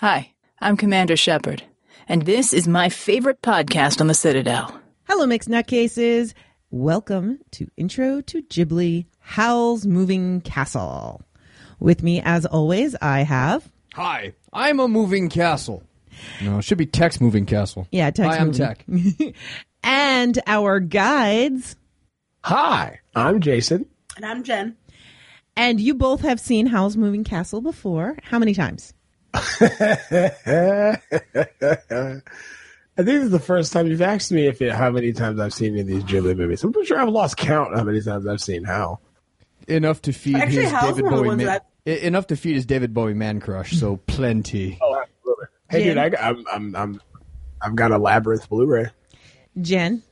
Hi, I'm Commander Shepard, and this is my favorite podcast on the Citadel. Hello, Mixed Nutcases. Welcome to Intro to Ghibli, Howl's Moving Castle. With me, as always, I have... Hi, I'm a moving castle. No, it should be Tech's moving castle. Yeah, Tech's I'm Tech. And our guides... Hi, I'm Jason. And I'm Jen. And you both have seen Howl's Moving Castle before. How many times? I think this is the first time you've asked me how many times I've seen any of these Ghibli movies. I'm not sure I've lost count how many times I've seen Howl. Enough to feed his David Bowie man crush. So plenty. Oh, absolutely. Hey, Jen. Dude, I've got a Labyrinth Blu-ray. Jen,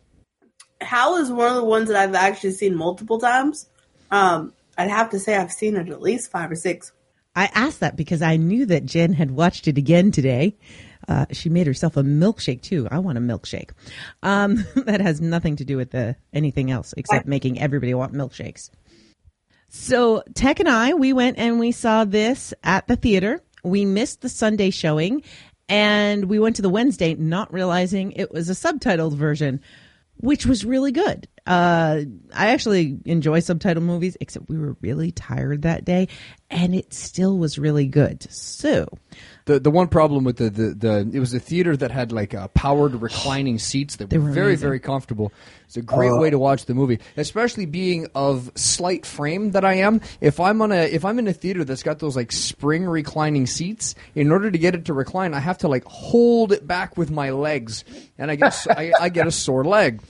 Howl is one of the ones that I've actually seen multiple times. I'd have to say I've seen it at least 5 or 6. I asked that because I knew that Jen had watched it again today. She made herself a milkshake, too. I want a milkshake. That has nothing to do with anything else except making everybody want milkshakes. So Tech and I, we went and we saw this at the theater. We missed the Sunday showing, and we went to the Wednesday not realizing it was a subtitled version, which was really good. I actually enjoy subtitle movies, except we were really tired that day, and it still was really good. So, the one problem with the it was a theater that had like powered reclining seats that were very amazing. Very comfortable. It's a great way to watch the movie, especially being of slight frame that I am. If I'm in a theater that's got those like spring reclining seats, in order to get it to recline, I have to like hold it back with my legs, and I get a sore leg.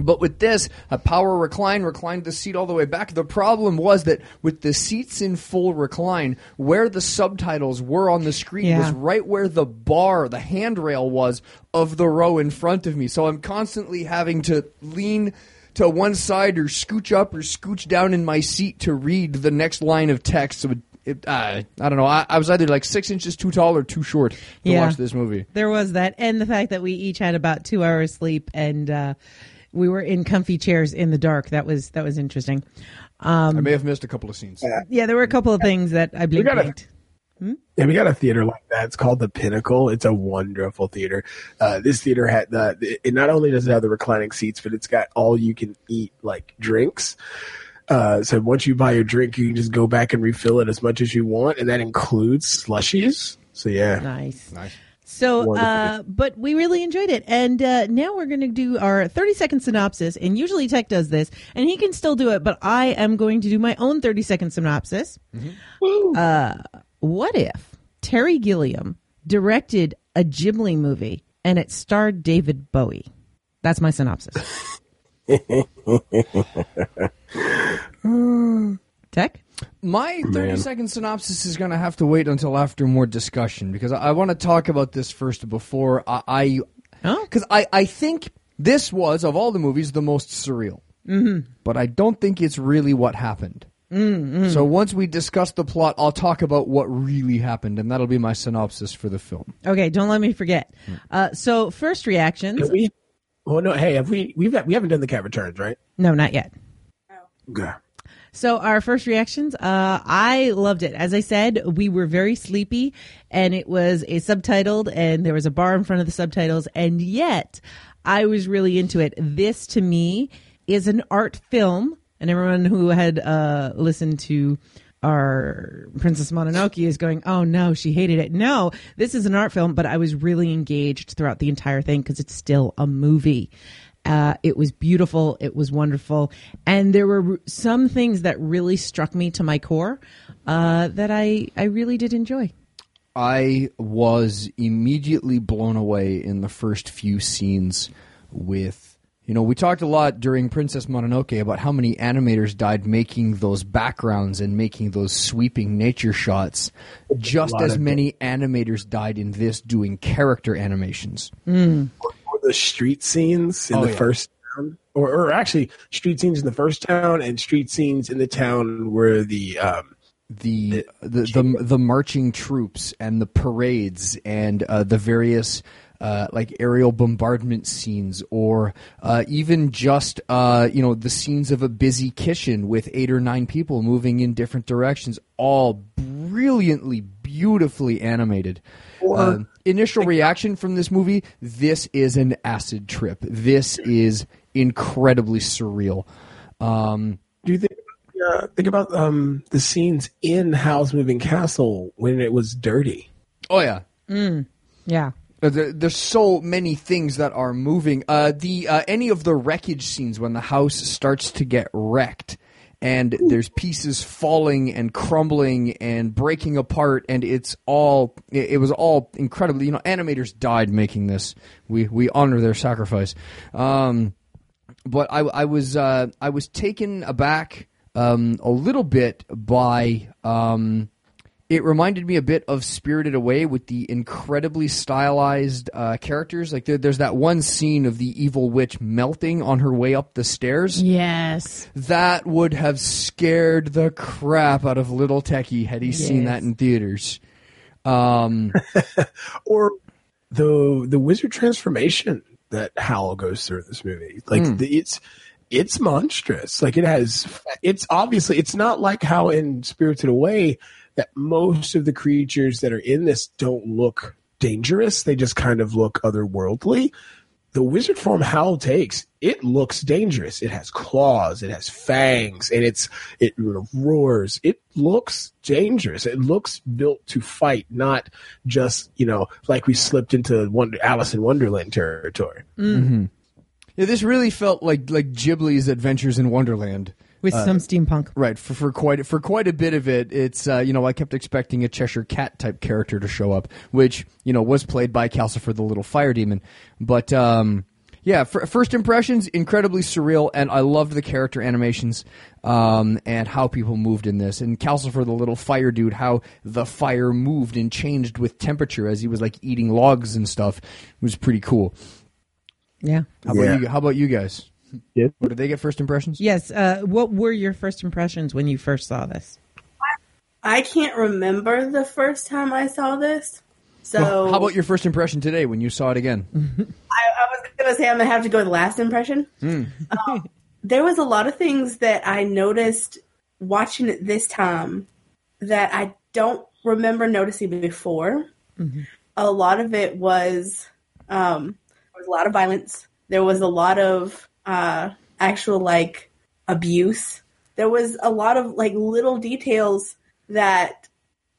But with this, a power recline reclined the seat all the way back. The problem was that with the seats in full recline, where the subtitles were on the screen was right where the bar, the handrail was of the row in front of me. So I'm constantly having to lean to one side or scooch up or scooch down in my seat to read the next line of text. So I don't know. I was either like 6 inches too tall or too short to watch this movie. There was that. And the fact that we each had about 2 hours sleep and... we were in comfy chairs in the dark. That was interesting. I may have missed a couple of scenes. Yeah, there were a couple of things that I blinked. We got a theater like that. It's called The Pinnacle. It's a wonderful theater. This theater had it not only does it have the reclining seats, but it's got all you can eat like drinks. So once you buy your drink, you can just go back and refill it as much as you want, and that includes slushies. So yeah, nice. So, but we really enjoyed it. And now we're going to do our 30-second synopsis. And usually Tech does this, and he can still do it, but I am going to do my own 30-second synopsis. Mm-hmm. What if Terry Gilliam directed a Ghibli movie and it starred David Bowie? That's my synopsis. Tech? My 30-second synopsis is going to have to wait until after more discussion because I want to talk about this first before I think this was, of all the movies, the most surreal. Mm-hmm. But I don't think it's really what happened. Mm-hmm. So once we discuss the plot, I'll talk about what really happened, and that'll be my synopsis for the film. Okay, don't let me forget. So first reactions. We haven't done the cat returns, right? No, not yet. Oh. Okay. So our first reactions, I loved it. As I said, we were very sleepy and it was a subtitled and there was a bar in front of the subtitles. And yet I was really into it. This to me is an art film. And everyone who had listened to our Princess Mononoke is going, oh no, she hated it. No, this is an art film, but I was really engaged throughout the entire thing because it's still a movie. It was beautiful. It was wonderful. And there were some things that really struck me to my core that I really did enjoy. I was immediately blown away in the first few scenes with, you know, we talked a lot during Princess Mononoke about how many animators died making those backgrounds and making those sweeping nature shots. Just as many animators died in this doing character animations. Mm. The street scenes in first town, or actually street scenes in the first town and street scenes in the town where the marching troops and the parades and the various like aerial bombardment scenes, or even just the scenes of a busy kitchen with 8 or 9 people moving in different directions, all brilliantly, beautifully animated. Initial reaction from this movie: this is an acid trip. This is incredibly surreal. Do you think about the scenes in Howl's Moving Castle when it was dirty? Oh yeah, yeah. There's so many things that are moving. Any of the wreckage scenes when the house starts to get wrecked and there's pieces falling and crumbling and breaking apart, and it was all incredibly, animators died making this. We honor their sacrifice. But I was taken aback a little bit by. It reminded me a bit of Spirited Away with the incredibly stylized characters. Like there's that one scene of the evil witch melting on her way up the stairs. Yes. That would have scared the crap out of little Techie had he seen that in theaters. Or the wizard transformation that Howl goes through in this movie. Like it's monstrous. Like it's not like how in Spirited Away that most of the creatures that are in this don't look dangerous. They just kind of look otherworldly. The wizard form Howl takes, it looks dangerous. It has claws, it has fangs, and it roars. It looks dangerous. It looks built to fight, not just, like we slipped into Alice in Wonderland territory. Mm-hmm. Yeah, this really felt like Ghibli's Adventures in Wonderland. With some steampunk, right? For quite a bit of it, it's I kept expecting a Cheshire Cat type character to show up, which was played by Calcifer the Little Fire Demon. But first impressions, incredibly surreal, and I loved the character animations and how people moved in this. And Calcifer the Little Fire Dude, how the fire moved and changed with temperature as he was like eating logs and stuff, was pretty cool. Yeah. How about you guys? Yes. Did they get first impressions? Yes. What were your first impressions when you first saw this? I can't remember the first time I saw this. So, well, how about your first impression today when you saw it again? I was going to say I'm going to have to go with last impression. There was a lot of things that I noticed watching it this time that I don't remember noticing before. Mm-hmm. A lot of it was there was a lot of violence. There was a lot of actual like abuse. There was a lot of like little details that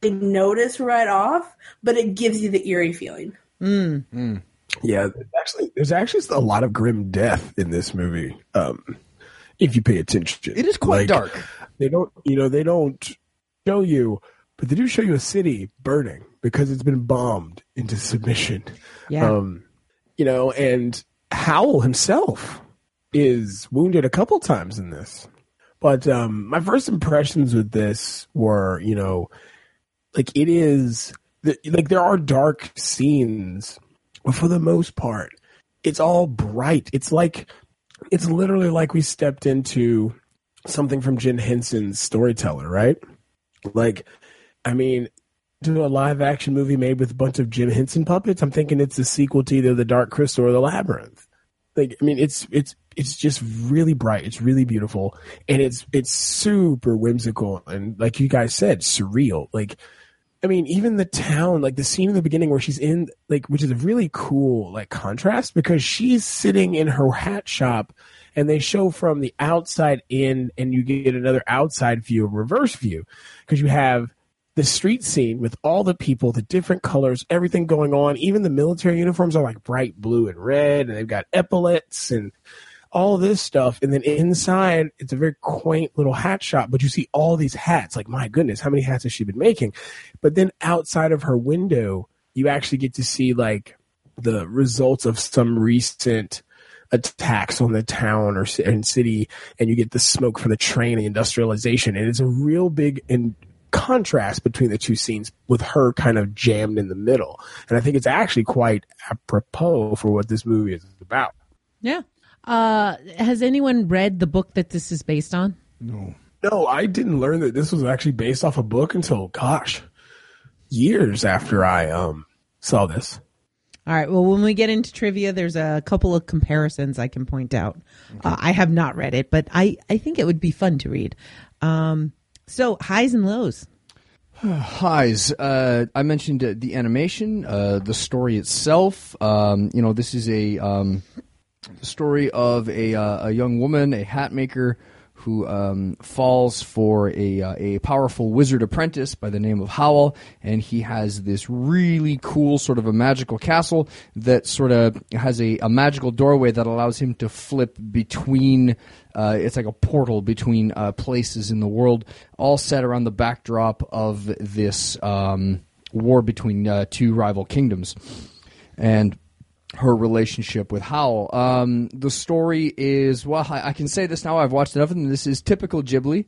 they notice right off, but it gives you the eerie feeling. Yeah, there's actually a lot of grim death in this movie. If you pay attention, it is quite dark. They don't show you, but they do show you a city burning because it's been bombed into submission. Yeah, and Howl himself is wounded a couple times in this, but my first impressions with this were, it is there are dark scenes, but for the most part, it's all bright. It's literally like we stepped into something from Jen Henson's Storyteller, right? Like, I mean, to a live action movie made with a bunch of Jim Henson puppets, I'm thinking it's a sequel to either The Dark Crystal or The Labyrinth. Like, I mean, it's just really bright. It's really beautiful, and it's super whimsical and, like you guys said, surreal. Like, I mean, even the town, like the scene in the beginning where she's in, like, which is a really cool like contrast because she's sitting in her hat shop, and they show from the outside in, and you get another outside view, reverse view, because you have the street scene with all the people, the different colors, everything going on. Even the military uniforms are like bright blue and red, and they've got epaulets and all this stuff. And then inside, it's a very quaint little hat shop, but you see all these hats. Like, my goodness, how many hats has she been making? But then outside of her window, you actually get to see like the results of some recent attacks on the town or and city, and you get the smoke from the train and industrialization. And it's a real big and contrast between the two scenes with her kind of jammed in the middle. And I think it's actually quite apropos for what this movie is about. Yeah. Has anyone read the book that this is based on? No, I didn't learn that this was actually based off a book until, years after I saw this. All right. Well, when we get into trivia, there's a couple of comparisons I can point out. Okay. I have not read it, but I think it would be fun to read. So highs and lows. Highs. I mentioned the animation, the story itself. This is a story of a young woman, a hat maker, who falls for a powerful wizard apprentice by the name of Howell, and he has this really cool sort of a magical castle that sort of has a magical doorway that allows him to flip between, it's like a portal between places in the world, all set around the backdrop of this war between two rival kingdoms and her relationship with Howl. The story is, well, I can say this now, I've watched enough of them. This is typical Ghibli,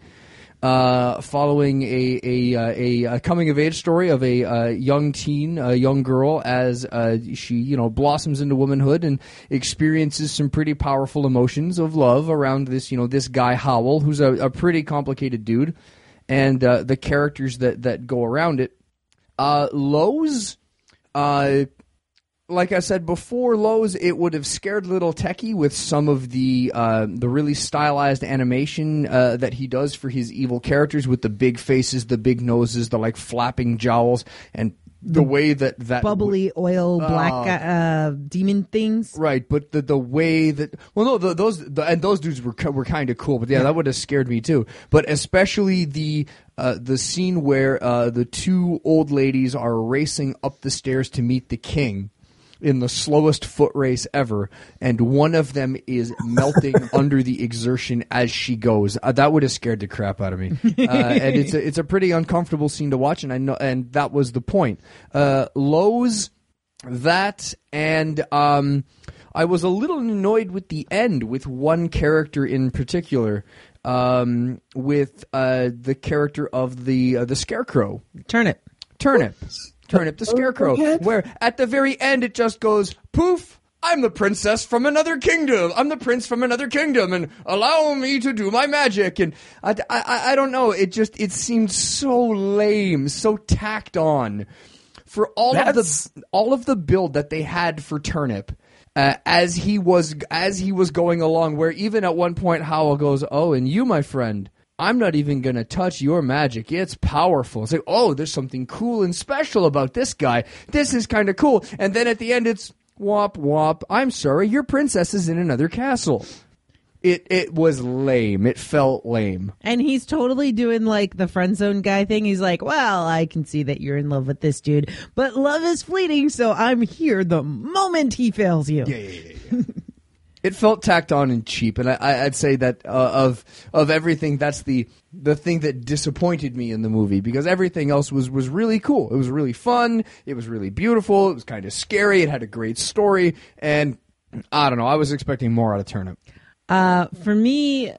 following a coming-of-age story of a young girl, as she blossoms into womanhood and experiences some pretty powerful emotions of love around this, this guy Howl, who's a pretty complicated dude, and the characters that go around it. Lows... like I said before, lows, it would have scared Little Techie with some of the really stylized animation that he does for his evil characters, with the big faces, the big noses, the like flapping jowls, and the way that bubbly oil black demon things. Right, but the way that those dudes were kind of cool, but yeah, that would have scared me too. But especially the scene where the two old ladies are racing up the stairs to meet the king, in the slowest foot race ever, and one of them is melting under the exertion as she goes. That would have scared the crap out of me. And it's a pretty uncomfortable scene to watch, and I know, and that was the point. Lows, that, and I was a little annoyed with the end, with one character in particular, with the character of the Scarecrow. Turnip. Turnip the Scarecrow, where at the very end it just goes, poof, I'm the princess from another kingdom. I'm the prince from another kingdom, and allow me to do my magic. And I don't know. It seemed so lame, so tacked on for all of the build that they had for Turnip. As he was going along, where even at one point Howl goes, oh, and you, my friend, I'm not even going to touch your magic. It's powerful. It's like, oh, there's something cool and special about this guy. This is kind of cool. And then at the end, it's wop, wop. I'm sorry, your princess is in another castle. It was lame. It felt lame. And he's totally doing like the friend zone guy thing. He's like, well, I can see that you're in love with this dude, but love is fleeting, so I'm here the moment he fails you. Yeah. It felt tacked on and cheap, and I'd say that of everything, that's the thing that disappointed me in the movie, because everything else was really cool. It was really fun. It was really beautiful. It was kind of scary. It had a great story, and I don't know. I was expecting more out of Turnip. For me,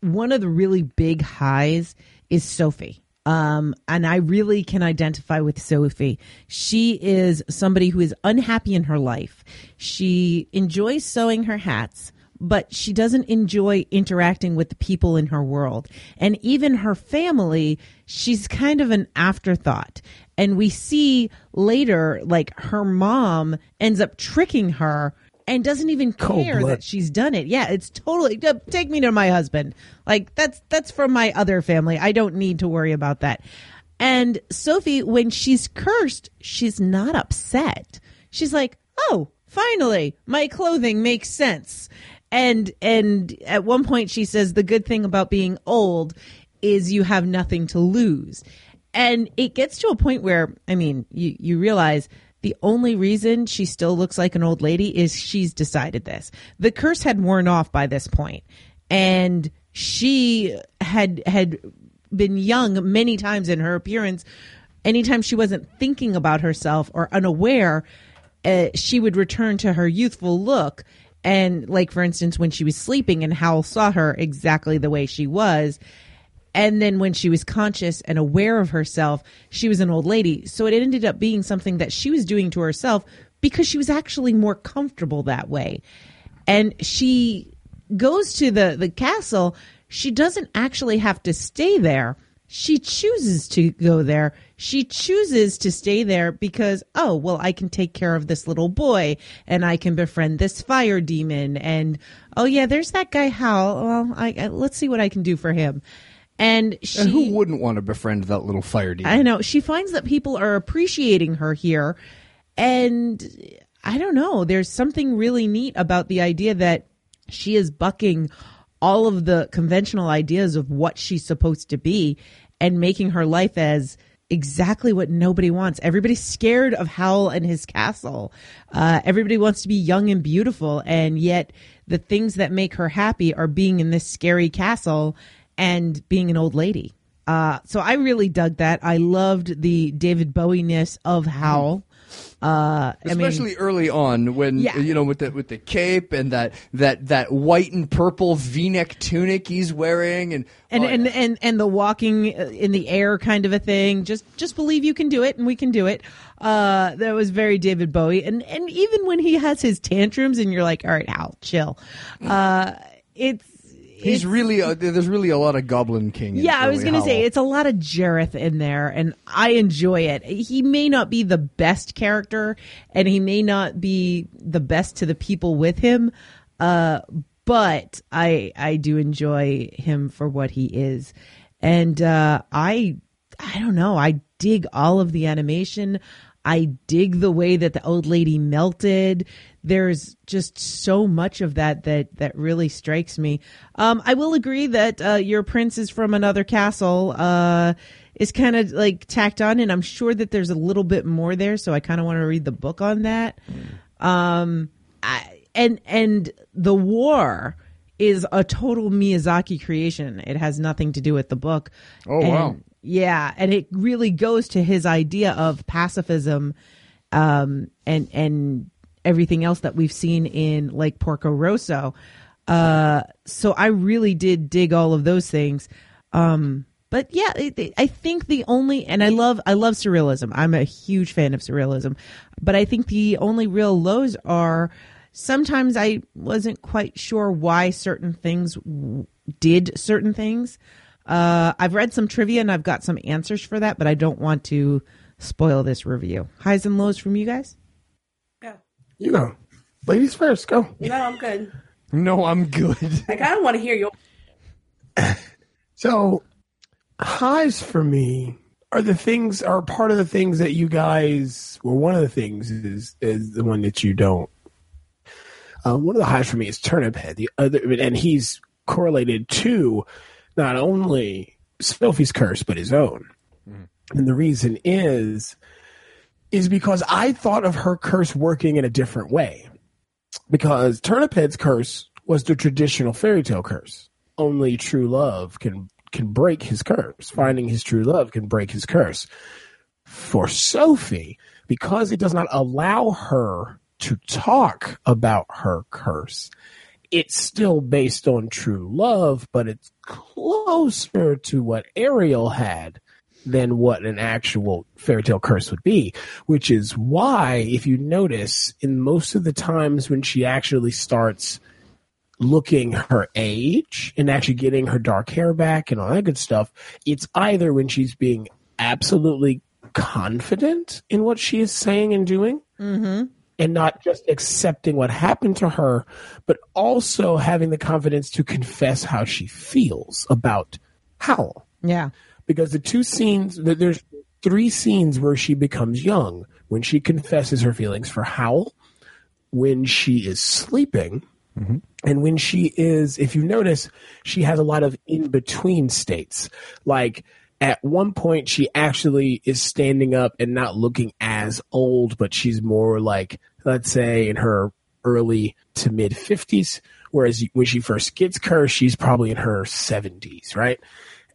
one of the really big highs is Sophie. And I really can identify with Sophie. She is somebody who is unhappy in her life. She enjoys sewing her hats, but she doesn't enjoy interacting with the people in her world. And even her family, she's kind of an afterthought. And we see later, like, her mom ends up tricking her and doesn't even care that she's done it. Yeah, it's totally, take me to my husband. Like, that's from my other family. I don't need to worry about that. And Sophie, when she's cursed, she's not upset. She's like, oh, finally, my clothing makes sense. And at one point she says, the good thing about being old is you have nothing to lose. And it gets to a point where, I mean, you realize the only reason she still looks like an old lady is she's decided this. The curse had worn off by this point, and she had been young many times in her appearance. Anytime she wasn't thinking about herself or unaware, she would return to her youthful look. And like, for instance, when she was sleeping and Howl saw her exactly the way she was, and then when she was conscious and aware of herself, she was an old lady. So it ended up being something that she was doing to herself because she was actually more comfortable that way. And she goes to the castle. She doesn't actually have to stay there. She chooses to go there. She chooses to stay there because, oh, well, I can take care of this little boy and I can befriend this fire demon. And, oh, yeah, there's that guy Hal. Well, let's see what I can do for him. And who wouldn't want to befriend that little fire demon? I know. She finds that people are appreciating her here. And I don't know. There's something really neat about the idea that she is bucking all of the conventional ideas of what she's supposed to be and making her life as exactly what nobody wants. Everybody's scared of Howl and his castle. Everybody wants to be young and beautiful, and yet the things that make her happy are being in this scary castle and being an old lady. So I really dug that. I loved the David Bowie-ness of Howl. Especially early on when, you know, with the cape and that white and purple V-neck tunic he's wearing and the walking in the air kind of a thing. Just believe you can do it and we can do it. That was very David Bowie. And even when he has his tantrums and you're like, all right, Al, chill. He's really there's really a lot of Goblin King. Yeah, I was going to say it's a lot of Jareth in there, and I enjoy it. He may not be the best character, and he may not be the best to the people with him, but I do enjoy him for what he is, and I don't know. I dig all of the animation. I dig the way that the old lady melted. There's just so much of that really strikes me. I will agree that your prince is from another castle is kind of like tacked on, and I'm sure that there's a little bit more there, so I kind of want to read the book on that. And the war is a total Miyazaki creation. It has nothing to do with the book. Oh, wow. Yeah, and it really goes to his idea of pacifism and everything else that we've seen in, like, Porco Rosso. So I really did dig all of those things. But, yeah, I think the only – and I love surrealism. I'm a huge fan of surrealism. But I think the only real lows are sometimes I wasn't quite sure why certain things did certain things. I've read some trivia and I've got some answers for that, but I don't want to spoil this review. Highs and lows from you guys? Yeah. You go. Ladies first, go. No, I'm good. No, I'm good. I kind of want to hear you. So, highs for me are part of the things that you guys, well, one of the things is the one that you don't. One of the highs for me is Turniphead. And he's correlated to not only Sophie's Curse, but his own. Mm. And the reason is because I thought of her curse working in a different way. Because Turniphead's curse was the traditional fairy tale curse. Only true love can break his curse. Finding his true love can break his curse. For Sophie, because it does not allow her to talk about her curse, it's still based on true love, but it's closer to what Ariel had than what an actual fairy tale curse would be, which is why, if you notice, in most of the times when she actually starts looking her age and actually getting her dark hair back and all that good stuff, it's either when she's being absolutely confident in what she is saying and doing, mm-hmm, and not just accepting what happened to her, but also having the confidence to confess how she feels about Howl. Yeah. Because there's three scenes where she becomes young. When she confesses her feelings for Howl, when she is sleeping, mm-hmm, and when she is, if you notice, she has a lot of in-between states. Like, at one point, she actually is standing up and not looking as old, but she's more like, let's say, in her early to mid-50s, whereas when she first gets cursed, she's probably in her 70s, right?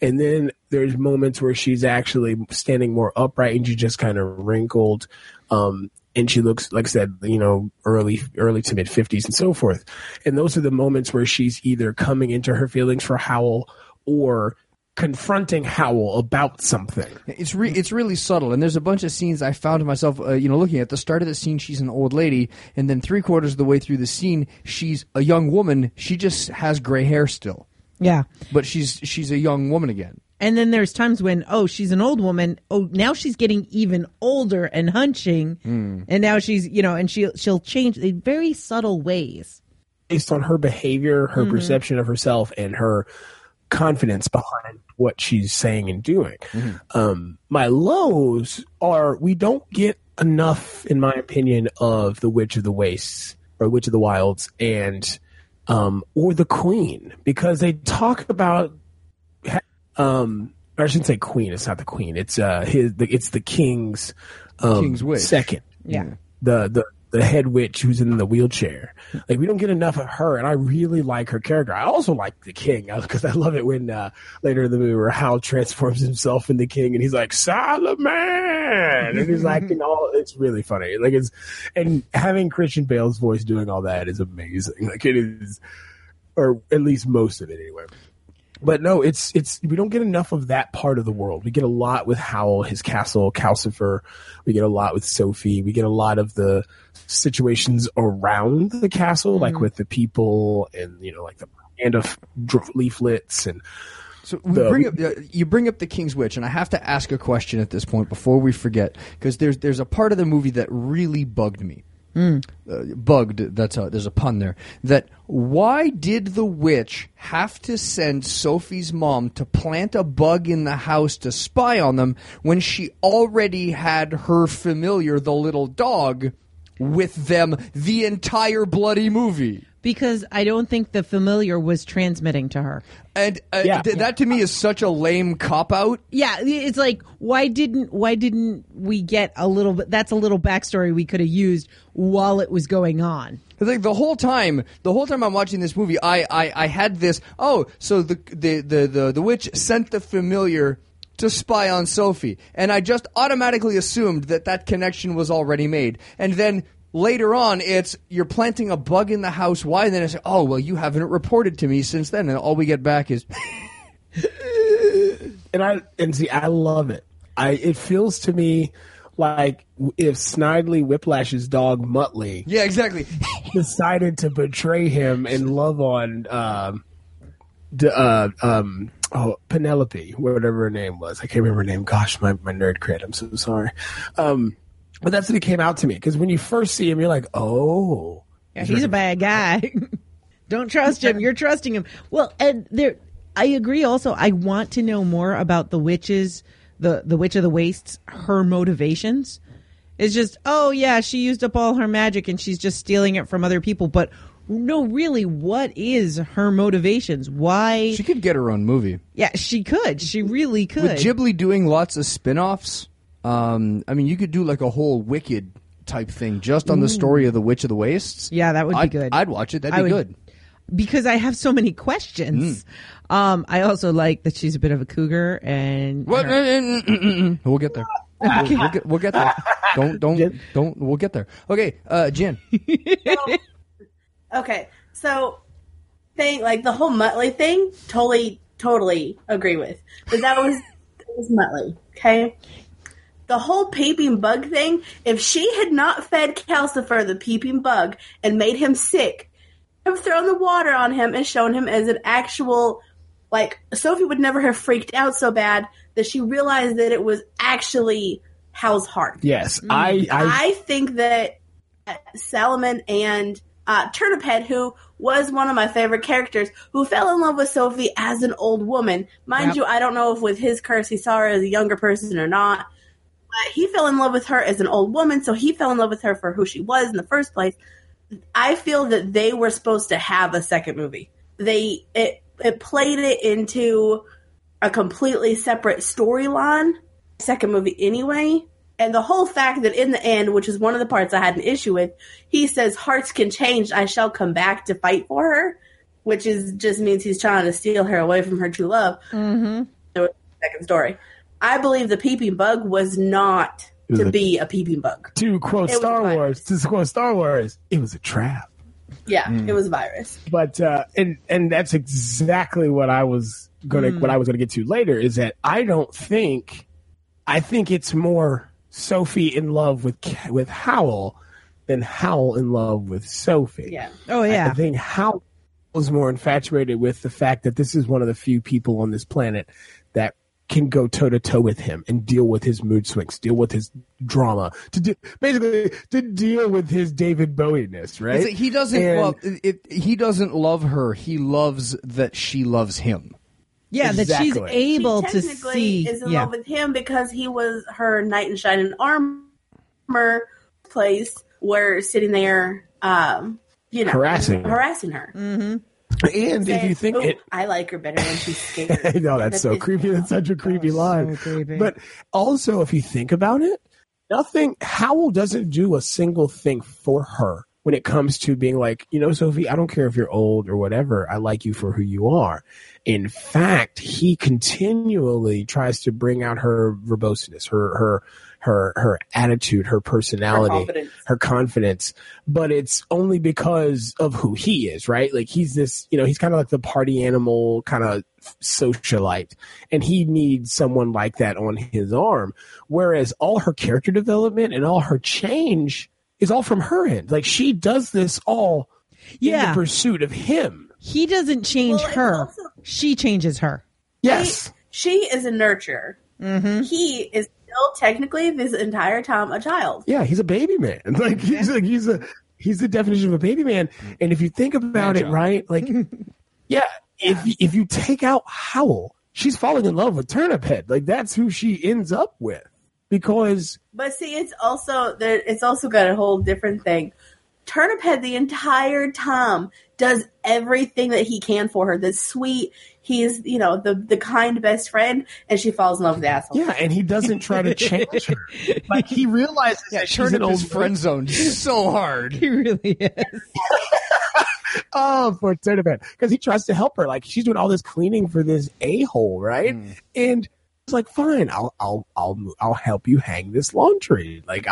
And then there's moments where she's actually standing more upright and she's just kind of wrinkled, and she looks, like I said, you know, early to mid-50s and so forth. And those are the moments where she's either coming into her feelings for Howl or confronting Howl about something. It's really subtle, and there's a bunch of scenes I found myself, looking at the start of the scene, she's an old lady, and then 3/4 of the way through the scene, she's a young woman. She just has gray hair still. Yeah, but she's a young woman again. And then there's times when, oh, she's an old woman. Oh, now she's getting even older and hunching. Mm. And now she's, you know, and she'll change in very subtle ways. Based on her behavior, her perception of herself, and her confidence behind what she's saying and doing. Mm-hmm. My lows are, we don't get enough, in my opinion, of the Witch of the Wastes or Witch of the Wilds and or the Queen, because they talk about I shouldn't say Queen. It's not the Queen. It's it's the King's King's Witch. Second. Yeah. The head witch who's in the wheelchair. Like, we don't get enough of her, and I really like her character. I also like the King, because I love it when later in the movie where Hal transforms himself into King, and he's like, Solomon! And he's like, you know, it's really funny. Like, it's, and having Christian Bale's voice doing all that is amazing. Like, it is, or at least most of it anyway. But no, it's we don't get enough of that part of the world. We get a lot with Howl, his castle, Calcifer. We get a lot with Sophie. We get a lot of the situations around the castle, like with the people and, you know, like the propaganda leaflets. And so you bring up the King's Witch, and I have to ask a question at this point before we forget, because there's a part of the movie that really bugged me. Bugged, there's a pun there. That why did the witch have to send Sophie's mom to plant a bug in the house to spy on them when she already had her familiar, the little dog, with them the entire bloody movie? Because I don't think the familiar was transmitting to her. And that to me is such a lame cop-out. Yeah, it's like, why didn't we get a little bit, that's a little backstory we could have used while it was going on. It's like the whole time I'm watching this movie, I had this, so the witch sent the familiar to spy on Sophie. And I just automatically assumed that connection was already made. And then later on, it's, you're planting a bug in the house. Why? And then it's, oh, well, you haven't reported to me since then. And all we get back is... And see, I love it. It feels to me like if Snidely Whiplash's dog, Muttley... Yeah, exactly. ...decided to betray him and love on Penelope, whatever her name was. I can't remember her name. Gosh, my nerd cred. I'm so sorry. But that's what it came out to me, because when you first see him, you're like, oh. Yeah, he's a bad guy. Don't trust him. You're trusting him. Well, and I agree also. I want to know more about the witches, the Witch of the Wastes, her motivations. It's just, oh, yeah, she used up all her magic and she's just stealing it from other people. But no, really, what is her motivations? Why? She could get her own movie. Yeah, she could. She really could. With Ghibli doing lots of spinoffs. I mean, you could do like a whole Wicked type thing just on the story of the Witch of the Wastes. Yeah, that would be good. I'd watch it. That'd be good. Because I have so many questions. I also like that she's a bit of a cougar and... We'll get there. We'll get there. Don't. We'll get there. Okay, Jen. Okay, so the whole Muttley thing, totally agree with. But that was Muttley, okay? The whole peeping bug thing, if she had not fed Calcifer the peeping bug and made him sick, have thrown the water on him and shown him as an actual, Sophie would never have freaked out so bad that she realized that it was actually Hal's heart. Yes. I think that Salomon and Turniphead, who was one of my favorite characters, who fell in love with Sophie as an old woman. Mind you, I don't know if with his curse he saw her as a younger person or not. He fell in love with her as an old woman, so he fell in love with her for who she was in the first place. I feel that they were supposed to have a second movie. It played it into a completely separate storyline, second movie anyway. And the whole fact that in the end, which is one of the parts I had an issue with, he says, hearts can change, I shall come back to fight for her, which is just means he's trying to steal her away from her true love. Mm-hmm. So, second story. I believe the peeping bug was not to be a peeping bug. To quote Star Wars, it was a trap. Yeah, it was a virus. But and that's exactly what I was gonna get to later. Is that I think it's more Sophie in love with Howl than Howl in love with Sophie. Yeah. Oh yeah. I think Howl was more infatuated with the fact that this is one of the few people on this planet that can go toe to toe with him and deal with his mood swings, deal with his drama, basically to deal with his David Bowie-ness, right? He doesn't. He doesn't love her. He loves that she loves him. Yeah, exactly. That she's able to see. She technically is in love with him because he was her knight in shining armor place. Were sitting there, harassing her. Mm-hmm. And saying, if you think I like her better when she's scared. I know, that's so creepy. That's such a creepy line. So creepy. But also, if you think about it, Howell doesn't do a single thing for her when it comes to being like, you know, Sophie, I don't care if you're old or whatever. I like you for who you are. In fact, he continually tries to bring out her verboseness, her attitude, her personality, her confidence, but it's only because of who he is, right? Like he's this, you know, he's kind of like the party animal kind of socialite, and he needs someone like that on his arm. Whereas all her character development and all her change is all from her end. Like she does this all in the pursuit of him. He doesn't change her. She changes her. Yes. She is a nurturer. Mm-hmm. He is technically this entire time a child. Yeah, he's a baby man. Like he's the definition of a baby man. And if you think about it, right? Like if you take out Howell, she's falling in love with Turnip Head. Like that's who she ends up with. It's also got a whole different thing. Turnip Head the entire time does everything that he can for her. That's sweet. He's, you know, the kind best friend, and she falls in love with the asshole. Yeah, and he doesn't try to change her. Like he realizes that she's an old friend zone so hard. He really is. For Turnip Head, because he tries to help her. Like she's doing all this cleaning for this a-hole, right? Mm. And it's like, fine, I'll help you hang this laundry. Like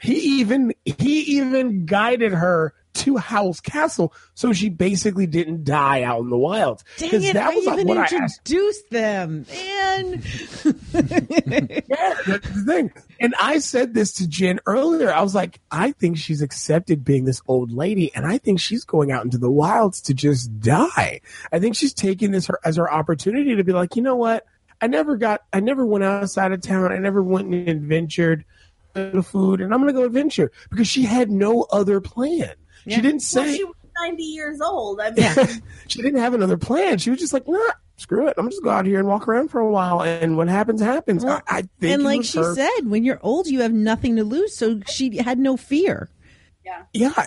he even guided her to Howell's castle, so she basically didn't die out in the wild. Dang it! I even introduced them, man. Yeah, that's the thing. And I said this to Jen earlier. I was like, I think she's accepted being this old lady, and I think she's going out into the wilds to just die. I think she's taking this as her opportunity to be like, you know what? I never went outside of town. I never went and adventured the food, and I'm going to go adventure because she had no other plan. Yeah. She didn't say she was 90 years old. I mean, she didn't have another plan. She was just like, nah, screw it. I'm just going out here and walk around for a while, and what happens, happens. Well, I think, and like she said, when you're old, you have nothing to lose. So she had no fear. Yeah,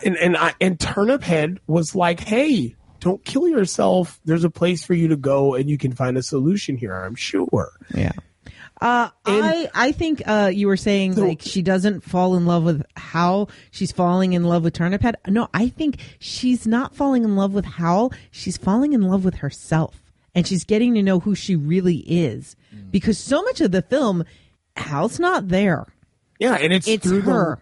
yeah, and Turnip Head was like, hey, don't kill yourself. There's a place for you to go, and you can find a solution here. I'm sure. Yeah. I think you were saying like she doesn't fall in love with Howell. She's falling in love with Turnip Head. No, I think she's not falling in love with Howell. She's falling in love with herself, and she's getting to know who she really is, because so much of the film, Howell's not there. Yeah, and it's through her.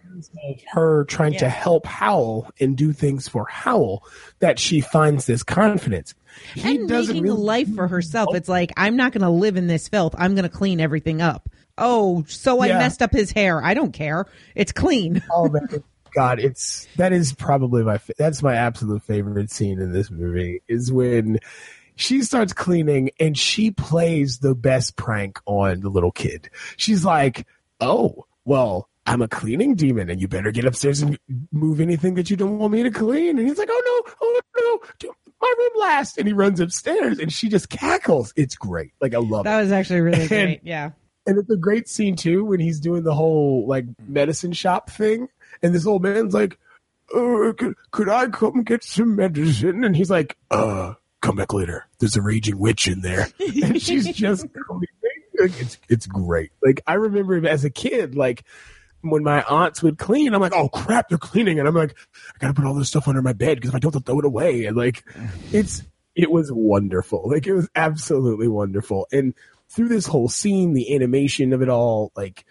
Her trying to help Howell and do things for Howell that she finds this confidence. And making a life for herself. It's like, I'm not going to live in this filth. I'm going to clean everything up. Oh, so I messed up his hair. I don't care. It's clean. Oh, God, that is probably that's my absolute favorite scene in this movie, is when she starts cleaning and she plays the best prank on the little kid. She's like, oh, well, I'm a cleaning demon, and you better get upstairs and move anything that you don't want me to clean. And he's like, oh no, my room last. And he runs upstairs, and she just cackles. It's great. Like, I love it. That was actually really great. Yeah. And it's a great scene too, when he's doing the whole like medicine shop thing. And this old man's like, oh, could I come get some medicine? And he's like, come back later. There's a raging witch in there. And she's just cleaning. Like, it's great. Like, I remember as a kid, like, when my aunts would clean, I'm like, oh crap, they're cleaning. And I'm like, I gotta put all this stuff under my bed because if I don't, they'll throw it away. And like, it was wonderful. Like, it was absolutely wonderful. And through this whole scene, the animation of it all, like,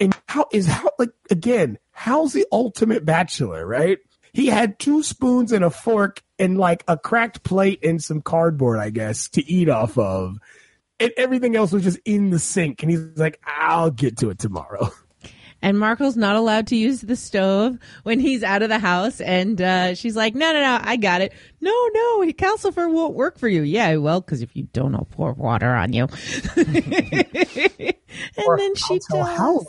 and how's the ultimate bachelor, right? He had 2 spoons and a fork and like a cracked plate and some cardboard, I guess, to eat off of. And everything else was just in the sink. And he's like, I'll get to it tomorrow. and Marco's not allowed to use the stove when he's out of the house. And she's like, no, I got it. No, calcifer won't work for you. Yeah, well, because if you don't, I'll pour water on you. And then she tells.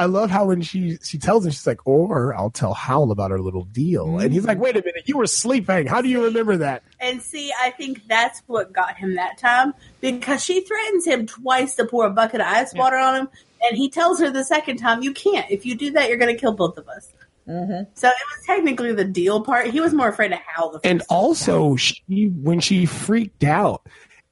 I love how when she tells him, she's like, or I'll tell Howl about our little deal. Mm-hmm. And he's like, wait a minute, you were sleeping. How do you remember that? And see, I think that's what got him that time, because she threatens him twice to pour a bucket of ice water on him. And he tells her the second time, you can't. If you do that, you're going to kill both of us. Mm-hmm. So it was technically the deal part. He was more afraid of Howl. And also, when she freaked out,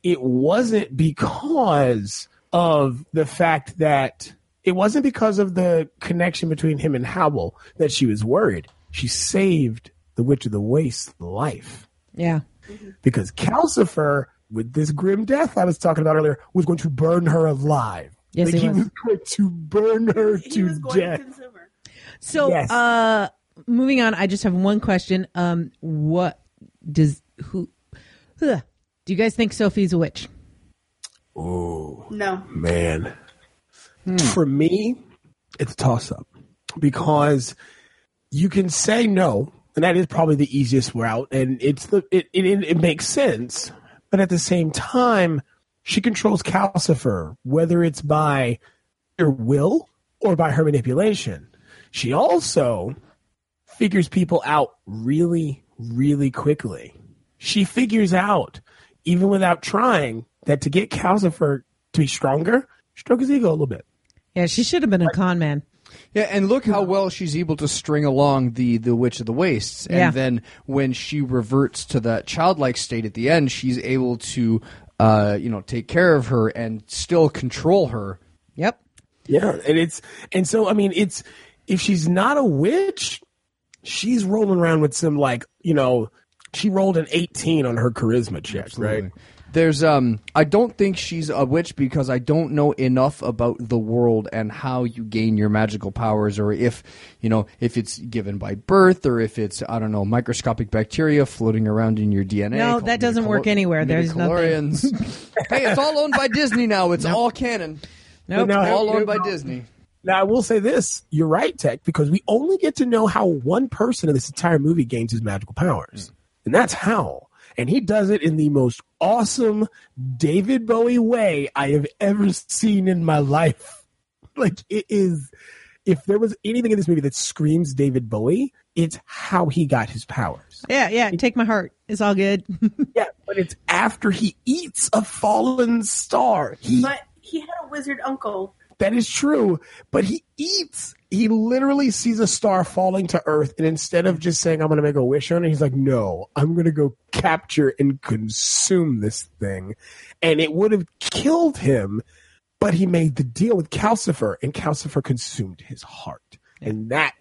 it wasn't because of the fact that it wasn't because of the connection between him and Howl that she was worried. She saved the Witch of the Waste's life. Yeah. Because Calcifer, with this grim death I was talking about earlier, was going to burn her alive. Yes, like he was going to burn her to death. So, yes. Moving on, I just have one question. Do you guys think Sophie's a witch? Oh. No. Man. For me, it's a toss-up, because you can say no, and that is probably the easiest route, and it makes sense. But at the same time, she controls Calcifer, whether it's by her will or by her manipulation. She also figures people out really, really quickly. She figures out, even without trying, that to get Calcifer to be stronger, stroke his ego a little bit. Yeah, she should have been a con man. Yeah, and look how well she's able to string along the Witch of the Wastes. And then when she reverts to that childlike state at the end, she's able to take care of her and still control her. Yep. Yeah, and so if she's not a witch, she's rolling around with some she rolled an 18 on her charisma check, absolutely. Right? There's I don't think she's a witch because I don't know enough about the world and how you gain your magical powers, or if it's given by birth, or if it's microscopic bacteria floating around in your DNA. No, that doesn't work anywhere. There's nothing. Hey, it's all owned by Disney now. It's all canon. Nope. No, it's all owned by Disney. Now I will say this, you're right, Tech, because we only get to know how one person in this entire movie gains his magical powers. And that's Howl. And he does it in the most awesome David Bowie way I have ever seen in my life. Like, it is, if there was anything in this movie that screams David Bowie, it's how he got his powers. Yeah, take my heart. It's all good. Yeah, but it's after he eats a fallen star. But he had a wizard uncle. That is true, but he literally sees a star falling to Earth, and instead of just saying, I'm going to make a wish on it, he's like, no, I'm going to go capture and consume this thing. And it would have killed him, but he made the deal with Calcifer, and Calcifer consumed his heart. And that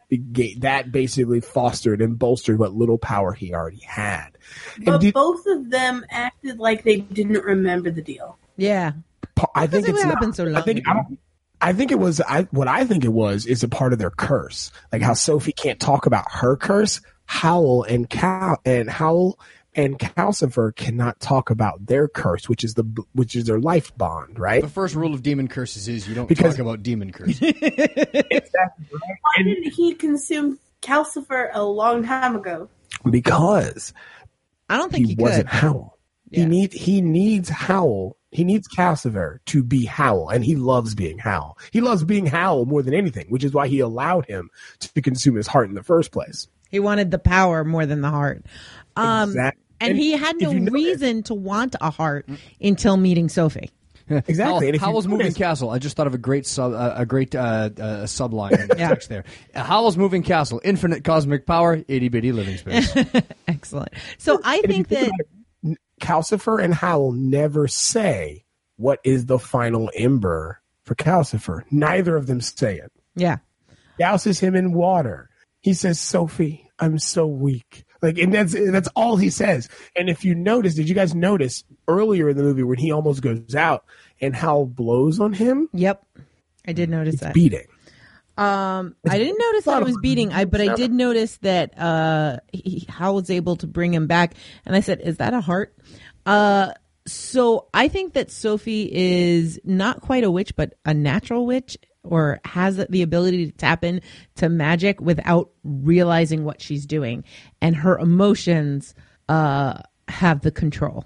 basically fostered and bolstered what little power he already had. But both of them acted like they didn't remember the deal. Yeah. I think it's not. So long I think it was a part of their curse. Like how Sophie can't talk about her curse, Howl and Calcifer cannot talk about their curse, which is their life bond, right? The first rule of demon curses is you don't talk about demon curses. Exactly. Why didn't he consume Calcifer a long time ago? Because I don't think he wasn't could. Howl. Yeah. He needs Howl. He needs Calcifer to be Howl, and he loves being Howl. He loves being Howl more than anything, which is why he allowed him to consume his heart in the first place. He wanted the power more than the heart. Exactly. And he had no reason to want a heart until meeting Sophie. Exactly. Howl's Moving Castle. I just thought of a great subline in the text there. Howl's Moving Castle, infinite cosmic power, itty-bitty living space. Excellent. So I think that Calcifer and Howl never say what is the final ember for Calcifer. Neither of them say it. Yeah. Douses him in water. He says, Sophie, I'm so weak. Like, and that's all he says. And if you notice, did you guys notice earlier in the movie when he almost goes out and Howl blows on him? Yep. I did notice that. Beating. I didn't notice that it was beating, but I did notice that Howl was able to bring him back. And I said, is that a heart? So I think that Sophie is not quite a witch, but a natural witch or has the ability to tap into magic without realizing what she's doing. And her emotions have the control.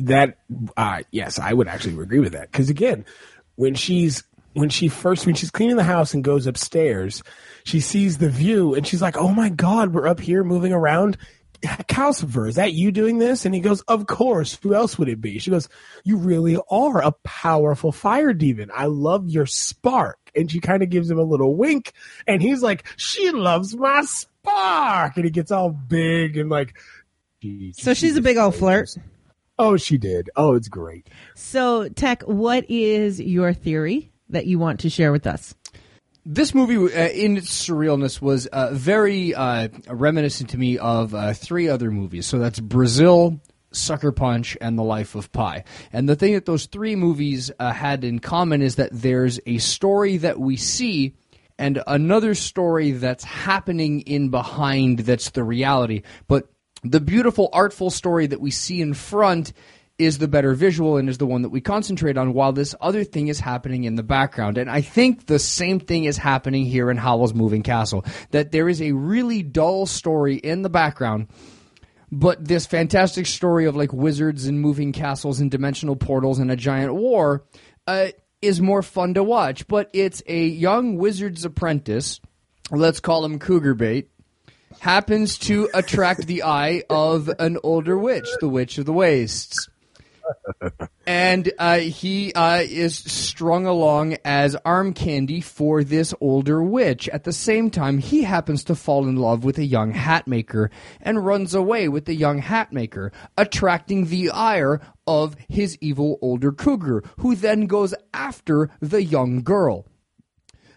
That, yes, I would actually agree with that. Because again, when she's cleaning the house and goes upstairs, she sees the view and she's like, oh my God, we're up here moving around. Calcifer, is that you doing this? And he goes, of course, who else would it be? She goes, you really are a powerful fire demon. I love your spark. And she kind of gives him a little wink. And he's like, she loves my spark. And he gets all big and like. So she's a big old flirt. Oh, she did. Oh, it's great. So, Tech, what is your theory that you want to share with us? This movie, in its surrealness, was very reminiscent to me of three other movies. So that's Brazil, Sucker Punch, and The Life of Pi. And the thing that those three movies had in common is that there's a story that we see and another story that's happening in behind that's the reality. But the beautiful, artful story that we see in front is the better visual and is the one that we concentrate on while this other thing is happening in the background. And I think the same thing is happening here in Howl's Moving Castle, that there is a really dull story in the background, but this fantastic story of like wizards and moving castles and dimensional portals and a giant war is more fun to watch. But it's a young wizard's apprentice, let's call him Cougar Bait, happens to attract the eye of an older witch, the Witch of the Wastes. And he is strung along as arm candy for this older witch. At the same time, he happens to fall in love with a young hatmaker and runs away with the young hatmaker, attracting the ire of his evil older cougar, who then goes after the young girl.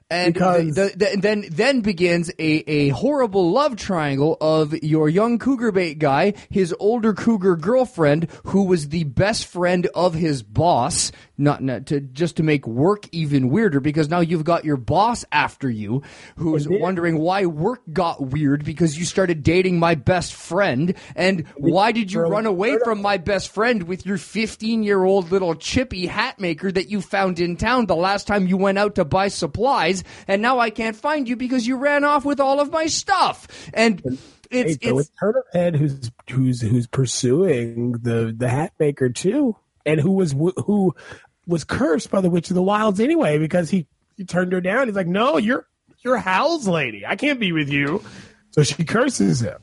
And then begins a horrible love triangle of your young Cougar Bait guy, his older cougar girlfriend, who was the best friend of his boss, just to make work even weirder, because now you've got your boss after you, who's wondering why work got weird because you started dating my best friend, and why did you run away from my best friend with your 15-year-old little chippy hatmaker that you found in town the last time you went out to buy supplies? And now I can't find you because you ran off with all of my stuff. And it's Turnip Head who's pursuing the Hatmaker too, and who was cursed by the Witch of the Wilds anyway because he turned her down. He's like, no, you're Howl's lady. I can't be with you. So she curses him.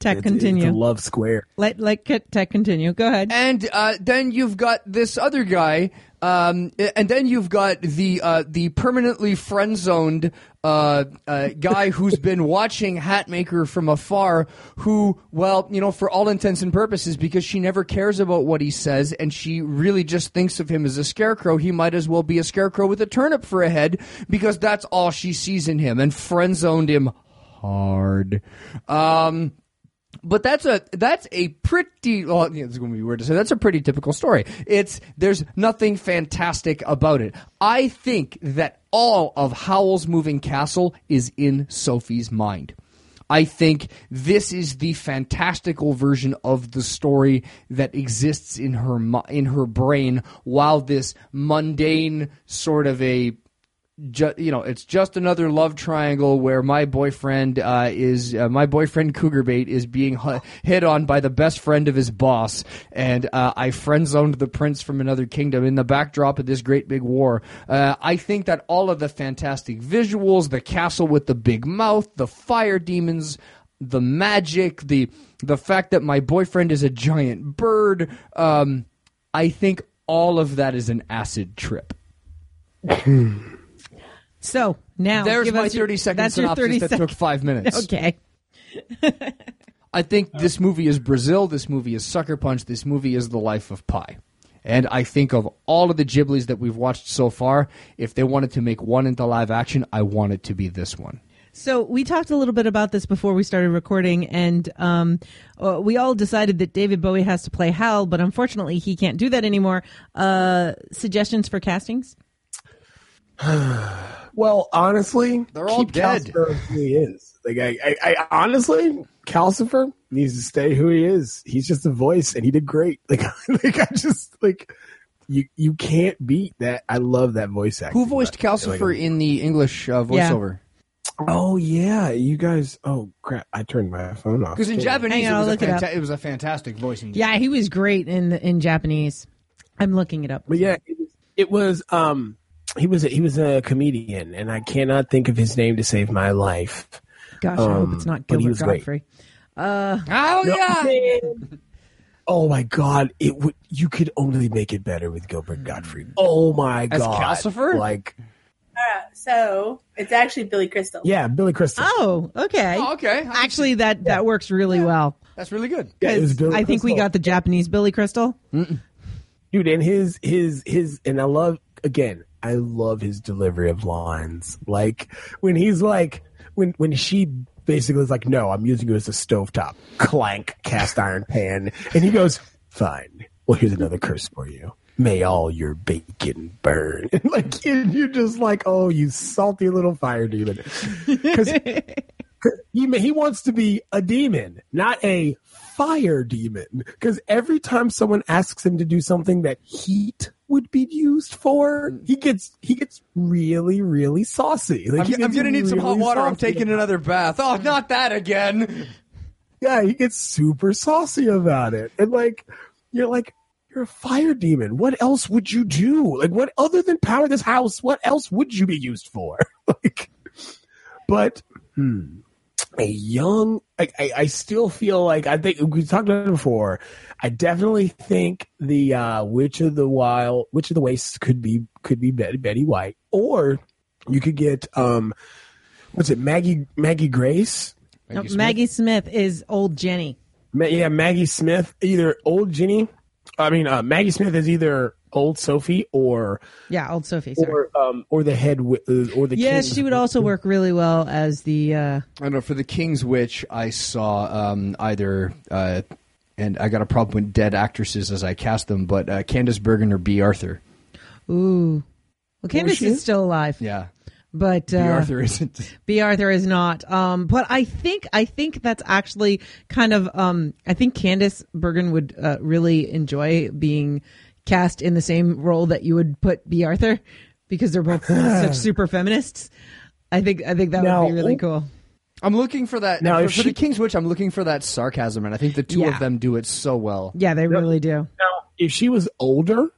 Tech, continue. It's love square. Tech, continue. Go ahead. And then you've got this other guy, and then you've got the permanently friend-zoned guy who's been watching Hatmaker from afar, who, well, you know, for all intents and purposes, because she never cares about what he says, and she really just thinks of him as a scarecrow, he might as well be a scarecrow with a turnip for a head, because that's all she sees in him, and friend-zoned him hard. But that's a pretty, well, it's going to be weird to say, that's a pretty typical story. There's nothing fantastic about it. I think that all of Howl's Moving Castle is in Sophie's mind. I think this is the fantastical version of the story that exists in her brain, while this mundane sort of it's just another love triangle where my boyfriend Cougar Bait is being hit on by the best friend of his boss, and I friend zoned the prince from another kingdom in the backdrop of this great big war. I think that all of the fantastic visuals, the castle with the big mouth, the fire demons, the magic, the fact that my boyfriend is a giant bird, I think all of that is an acid trip. So now there's my 30-second synopsis that took 5 minutes. Okay. I think this movie is Brazil. This movie is Sucker Punch. This movie is The Life of Pi. And I think of all of the Ghiblis that we've watched so far, if they wanted to make one into live action, I want it to be this one. So we talked a little bit about this before we started recording, and we all decided that David Bowie has to play Hal, but unfortunately he can't do that anymore. Suggestions for castings? Well, honestly, they're all dead. Calcifer who he is. Like, I honestly, Calcifer needs to stay who he is. He's just a voice, and he did great. Like, I just You can't beat that. I love that voice acting. Who voiced Calcifer in the English voiceover? Yeah. Oh yeah, you guys. Oh crap! I turned my phone off. Because in Japanese, it was a fantastic voice. Yeah, he was great in Japanese. I'm looking it up. But yeah, it was he was a comedian, and I cannot think of his name to save my life. Gosh, I hope it's not Gilbert Godfrey. Man. Oh my God! You could only make it better with Gilbert Gottfried. Oh my God! As Calcifer? Like, so it's actually Billy Crystal. Yeah, Billy Crystal. Oh, okay. Oh, okay. Actually, that works really well. That's really good. Yeah, it was Billy Crystal. Think we got the Japanese Billy Crystal. Mm-mm. Dude, and his, and I love his delivery of lines. Like when he's like, when she. Basically, it's like, no, I'm using you as a stovetop, clank, cast iron pan. And he goes, fine. Well, here's another curse for you. May all your bacon burn. Like, you're just like, oh, you salty little fire demon. Because he wants to be a demon, not a fire demon. Because every time someone asks him to do something that heat would be used for, he gets really, really saucy. Like, I'm gonna need some hot water. I'm taking another bath. Oh, not that again. Yeah, he gets super saucy about it. And you're a fire demon. What else would you do? Like, what other than power this house, what else would you be used for? I still feel like, I think we talked about it before. I definitely think the Witch of the Waste could be Betty White, or you could get Maggie Grace. Maggie Smith? Maggie Smith is old Jenny. Maggie Smith, either old Jenny. I mean, Maggie Smith is either old Sophie or old Sophie, sorry. Or the head or the king. She would also work really well as the. I don't know, for the King's Witch, I saw either, and I got a problem with dead actresses as I cast them, but Candace Bergen or Bea Arthur. Ooh, well, Candace is still alive. Yeah, but Bea Arthur isn't. Bea Arthur is not. But I think that's actually kind of. I think Candace Bergen would really enjoy being cast in the same role that you would put Bea Arthur, because they're both such super feminists. I think that would be really cool. I'm looking for that. Now, for the King's Witch, I'm looking for that sarcasm, and I think the two of them do it so well. Yeah, they really do. Now, if she was older,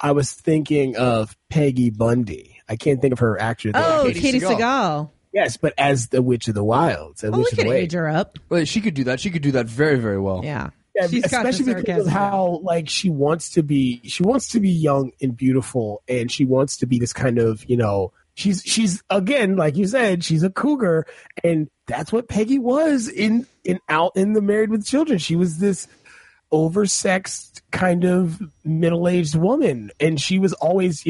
I was thinking of Peggy Bundy. I can't think of her actress. Oh, Katie Sagal. Yes, but as the Witch of the Wilds. Oh, we could age her up. Well, she could do that. She could do that very, very well. Yeah. She's especially because of how she wants to be young and beautiful, and she wants to be this kind of, she's again, like you said, she's a cougar, and that's what Peggy was in the Married with Children. She was this oversexed kind of middle-aged woman, and she was always,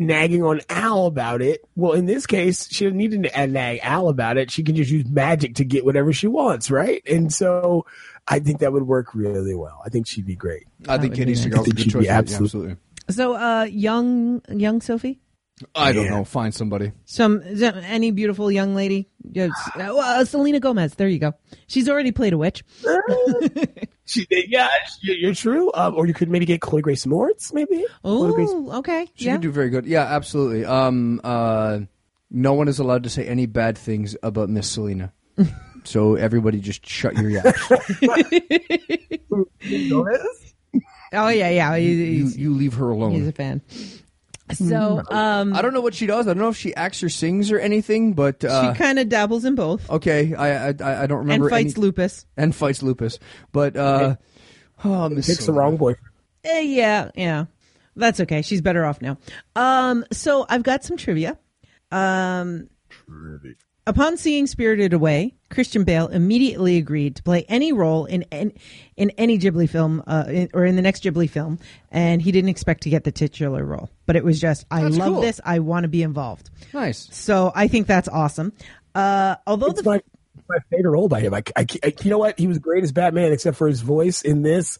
nagging on Al about it. Well, in this case, she didn't need to nag Al about it. She can just use magic to get whatever she wants, right? And so I think that would work really well. I think she'd be great. I think Katie Sagal would be a good choice. Absolutely. So young Sophie? I don't know. Find somebody. Any beautiful young lady. Selena Gomez. There you go. She's already played a witch. You're true. Or you could maybe get Chloe Grace Moretz, maybe. Oh, okay. She could do very good. Yeah, absolutely. No one is allowed to say any bad things about Miss Selena. So everybody just shut your yaps. Oh, yeah. You leave her alone. He's a fan. So I don't know what she does. I don't know if she acts or sings or anything, but she kind of dabbles in both. Okay, I don't remember. And fights lupus. But picks the wrong boyfriend. Yeah. That's okay. She's better off now. So I've got some trivia. Trivia. Upon seeing Spirited Away, Christian Bale immediately agreed to play any role in any Ghibli film or in the next Ghibli film, and he didn't expect to get the titular role. But it was just, I love this. I want to be involved. Nice. So I think that's awesome. My favorite role by him. I you know what? He was great as Batman, except for his voice in this.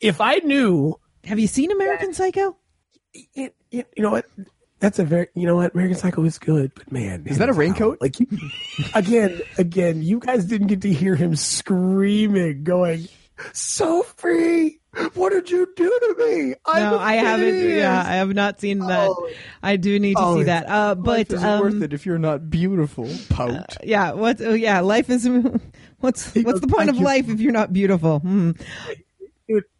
If I knew. Have you seen American Psycho? You know what? That's a very, American Psycho is good, but man. Is that a raincoat? Like, again, you guys didn't get to hear him screaming, going, Sophie, what did you do to me? I haven't. Yeah, I have not seen that. I do need to see that. But it's worth it if you're not beautiful, pout. Yeah. What? Oh, yeah. Life is. What's the point of life if you're not beautiful? Mm.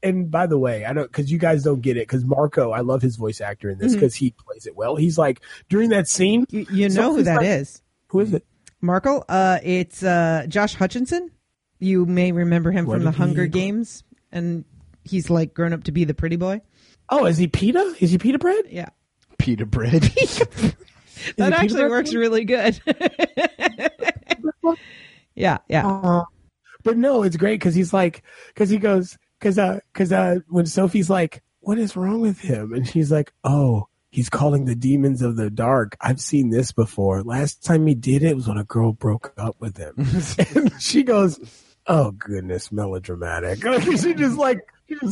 And by the way, I don't, because you guys don't get it, because Marco, I love his voice actor in this because he plays it well. He's like, during that scene, you know who that is. Who is it? Marco. It's Josh Hutcherson. You may remember him from the Hunger Games, and he's like grown up to be the pretty boy. Oh, is he pita? Is he pita bread? Yeah, pita bread. That actually works really good. Yeah. But no, it's great because he's like, because he goes, because when Sophie's like, what is wrong with him? And she's like, oh, he's calling the demons of the dark. I've seen this before. Last time he did it was when a girl broke up with him. And she goes, oh, goodness, melodramatic. She just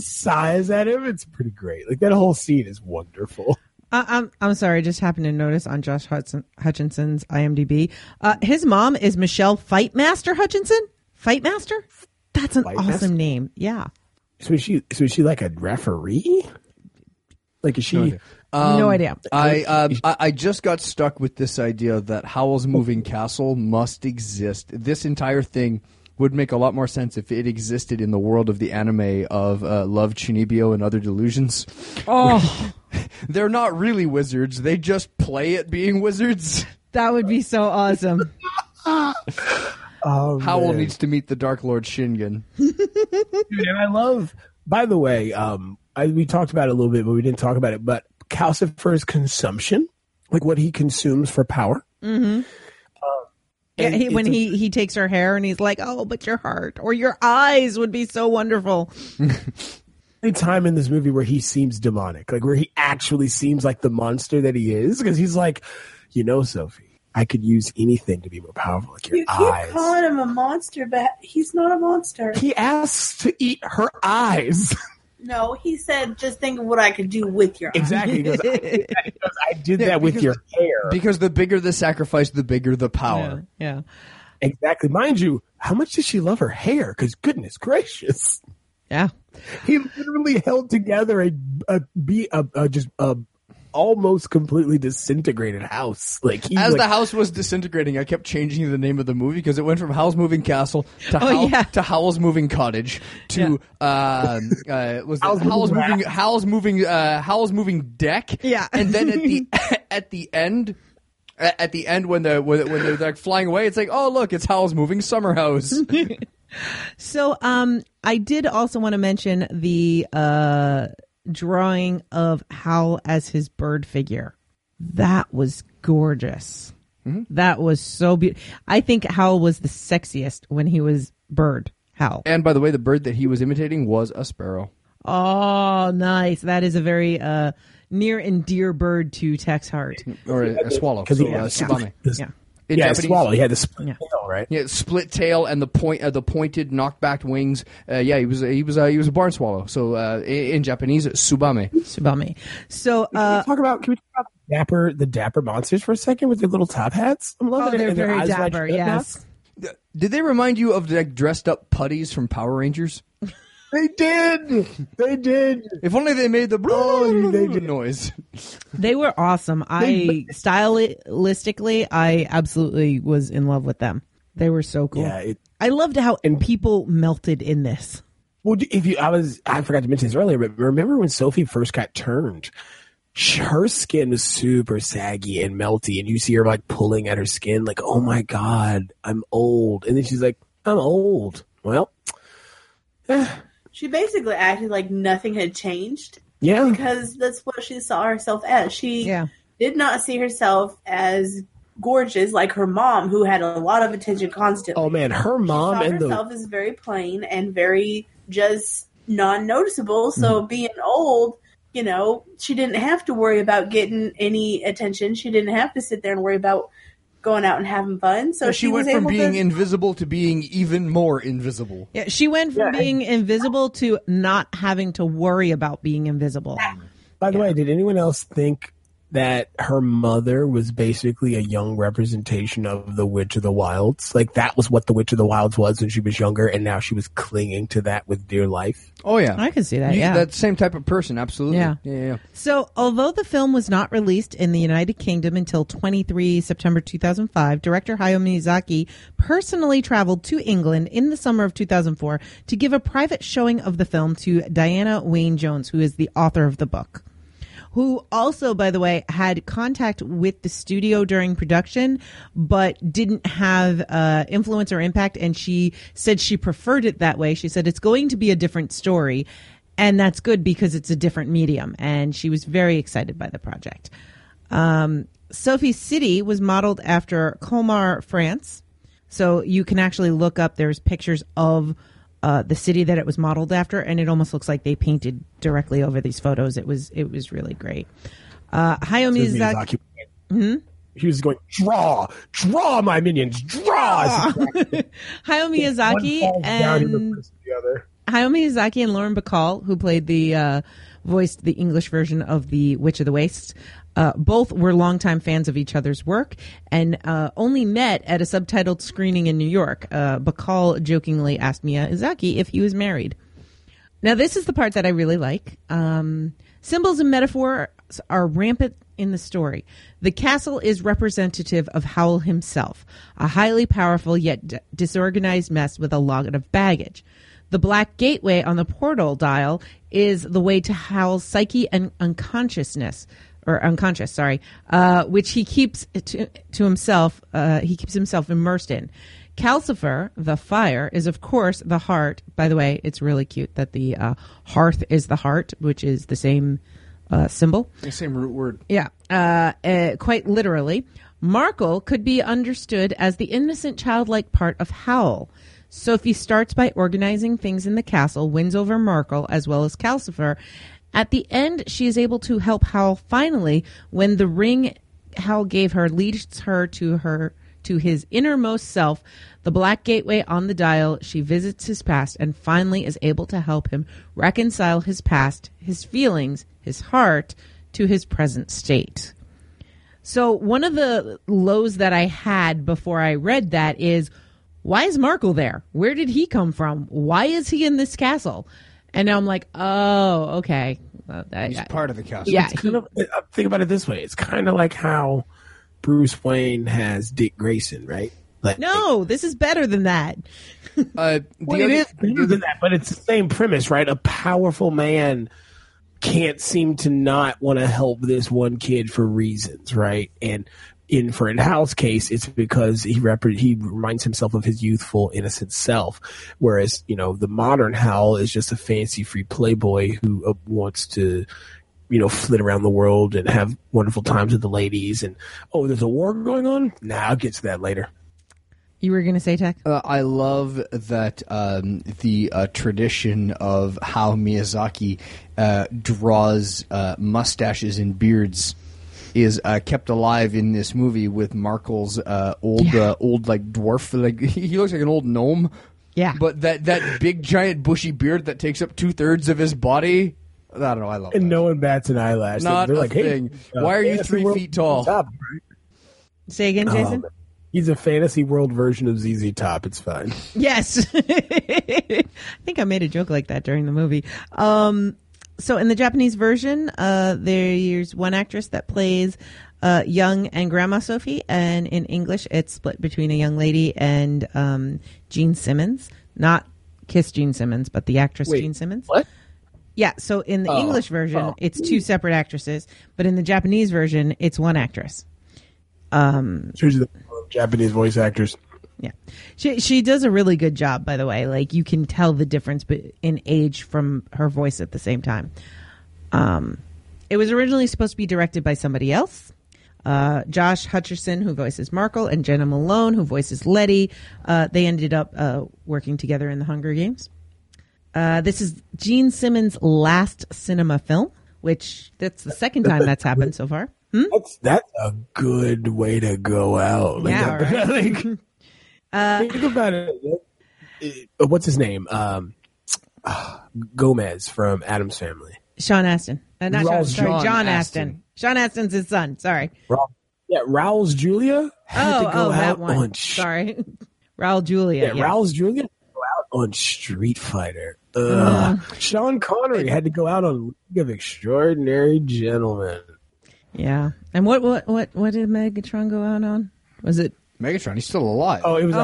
sighs at him. It's pretty great. Like, that whole scene is wonderful. I'm sorry. I just happened to notice on Josh Hutcherson's IMDb. His mom is Michelle Fightmaster Hutcherson. Fightmaster? That's an awesome name. Yeah. So is she like a referee? Like, is she? No idea. I just got stuck with this idea that Howl's Moving Castle must exist. This entire thing would make a lot more sense if it existed in the world of the anime of Love, Chunibyo, and Other Delusions. Oh, they're not really wizards. They just play at being wizards. That would be so awesome. Howl needs to meet the Dark Lord Shingen. Dude, and I love, by the way, we talked about it a little bit, but we didn't talk about it, but Calcifer's consumption, like what he consumes for power. Mm-hmm. Yeah, he takes her hair and he's like, oh, but your heart or your eyes would be so wonderful. Any time in this movie where he seems demonic, like where he actually seems like the monster that he is, because he's like, you know, Sophie, I could use anything to be more powerful, like your eyes. You keep calling him a monster, but he's not a monster. He asks to eat her eyes. No, he said, just think of what I could do with your eyes. Exactly. I did that with your hair. Because the bigger the sacrifice, the bigger the power. Yeah. Exactly. Mind you, how much does she love her hair? Because goodness gracious. Yeah. He literally held together a almost completely disintegrated house. As the house was disintegrating, I kept changing the name of the movie because it went from Howl's Moving Castle to to Howl's Moving Cottage to Howl's Moving Deck. Yeah, and then at the end when they're like flying away, it's like, oh look, it's Howl's Moving Summer House. So I did also want to mention the drawing of Howl as his bird figure. That was gorgeous. Mm-hmm. That was so beautiful. I think Howl was the sexiest when he was bird Howl. And by the way, the bird that he was imitating was a sparrow. Oh, nice. That is a very near and dear bird to Tex Hart. Or a swallow. Swallow. He had the split tail, right? Yeah, split tail and the pointed knockback wings. He was a barn swallow. So in Japanese, tsubame. Tsubame. So can we talk about the dapper monsters for a second with their little top hats? I'm loving it. They're very dapper. Yes. Did they remind you of like dressed up putties from Power Rangers? They did. If only they made the noise. They were awesome. Stylistically, I absolutely was in love with them. They were so cool. Yeah, I loved how people melted in this. Well, I forgot to mention this earlier, but remember when Sophie first got turned? Her skin was super saggy and melty, and you see her like pulling at her skin, like, "Oh my God, I'm old," and then she's like, "I'm old." Well. She basically acted like nothing had changed. Yeah. Because that's what she saw herself as. She did not see herself as gorgeous like her mom, who had a lot of attention constantly. Oh, man. Her mom herself as very plain and very just non-noticeable. So being old, you know, she didn't have to worry about getting any attention. She didn't have to sit there and worry about going out and having fun. So she went from being invisible to being even more invisible. Yeah, she went from being invisible to not having to worry about being invisible. By the way, did anyone else think that her mother was basically a young representation of the Witch of the Wilds. Like, that was what the Witch of the Wilds was when she was younger, and now she was clinging to that with dear life. Oh, yeah. I can see that, yeah. That same type of person, absolutely. Yeah. Yeah, yeah, yeah. So, although the film was not released in the United Kingdom until 23 September 2005, director Hayao Miyazaki personally traveled to England in the summer of 2004 to give a private showing of the film to Diana Wynne-Jones, who is the author of the book, who also, by the way, had contact with the studio during production, but didn't have influence or impact. And she said she preferred it that way. She said, it's going to be a different story. And that's good because it's a different medium. And she was very excited by the project. Sophie City was modeled after Colmar, France. So you can actually look up, there's pictures of the city that it was modeled after, and it almost looks like they painted directly over these photos. It was really great. Hayao Miyazaki. Hmm? He was going, draw my minions, draw. Hayao Miyazaki and Lauren Bacall, who played voiced the English version of the Witch of the Waste. Both were longtime fans of each other's work and only met at a subtitled screening in New York. Bacall jokingly asked Miyazaki if he was married. Now, this is the part that I really like. Symbols and metaphors are rampant in the story. The castle is representative of Howl himself, a highly powerful yet disorganized mess with a lot of baggage. The black gateway on the portal dial is the way to Howl's psyche and unconscious, which he keeps to himself. He keeps himself immersed in. Calcifer, the fire, is of course the heart. By the way, it's really cute that the hearth is the heart, which is the same symbol. The same root word. Yeah, quite literally. Markle could be understood as the innocent childlike part of Howl. Sophie starts by organizing things in the castle, wins over Markle as well as Calcifer. At the end, she is able to help Howl finally when the ring Howl gave her leads her to his innermost self, the black gateway on the dial. She visits his past and finally is able to help him reconcile his past, his feelings, his heart to his present state. So one of the lows that I had before I read that is, why is Markle there? Where did he come from? Why is he in this castle? And now I'm like, oh, okay. Well, he's part of the castle. Yeah, think about it this way. It's kind of like how Bruce Wayne has Dick Grayson, right? Like, no, this is better than that. It is better than that, but it's the same premise, right? A powerful man can't seem to not want to help this one kid for reasons, right? And in for in-house case, it's because he reminds himself of his youthful, innocent self. Whereas, the modern Howl is just a fancy-free playboy who wants to, flit around the world and have wonderful times with the ladies. And, oh, there's a war going on? Nah, I'll get to that later. You were going to say, Tech? I love that the tradition of how Miyazaki draws mustaches and beards is kept alive in this movie with Markle's old like dwarf, like he looks like an old gnome. Yeah, but that big giant bushy beard that takes up 2/3 of his body. I don't know. I love. And that. No one bats an eyelash. Not a thing. Hey, why are you 3 feet tall? Top, right? Say again, Jason. He's a fantasy world version of ZZ Top. It's fine. Yes, I think I made a joke like that during the movie. So in the Japanese version, there's one actress that plays young and Grandma Sophie, and in English, it's split between a young lady and Gene Simmons. Not Kiss Gene Simmons, but the actress Gene Simmons. What? Yeah, so in the English version, it's two separate actresses, but in the Japanese version, it's one actress. She's the Japanese voice actress. Yeah. She does a really good job, by the way. Like, you can tell the difference in age from her voice at the same time. It was originally supposed to be directed by somebody else. Josh Hutcherson, who voices Markle, and Jenna Malone, who voices Letty. They ended up working together in The Hunger Games. This is Gene Simmons' last cinema film, which that's the second time that's happened so far. Hmm? That's a good way to go out. Like, yeah, think about it. What's his name? Gomez from Addams Family. John Aston. John Aston. Sean Astin's his son. Sorry. Yeah, Raul's Julia had to go out on. Sorry, Raul Julia. Yeah, yes. Raul's Julia had to go out on Street Fighter. Sean Connery had to go out on League of Extraordinary Gentlemen. Yeah, and what did Megatron go out on? Was it Megatron? He's still alive. Oh, it was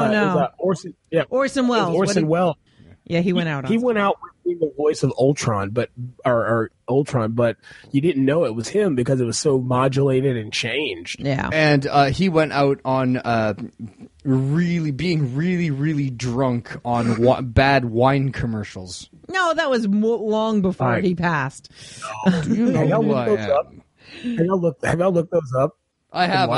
Orson. Yeah, Orson Welles. Orson Welles. Yeah, he went out. He went out with the voice of Ultron, but you didn't know it was him because it was so modulated and changed. Yeah, and he went out on really drunk on bad wine commercials. No, that was long before he passed. Oh, do you know who I am? Have y'all looked those up? I have.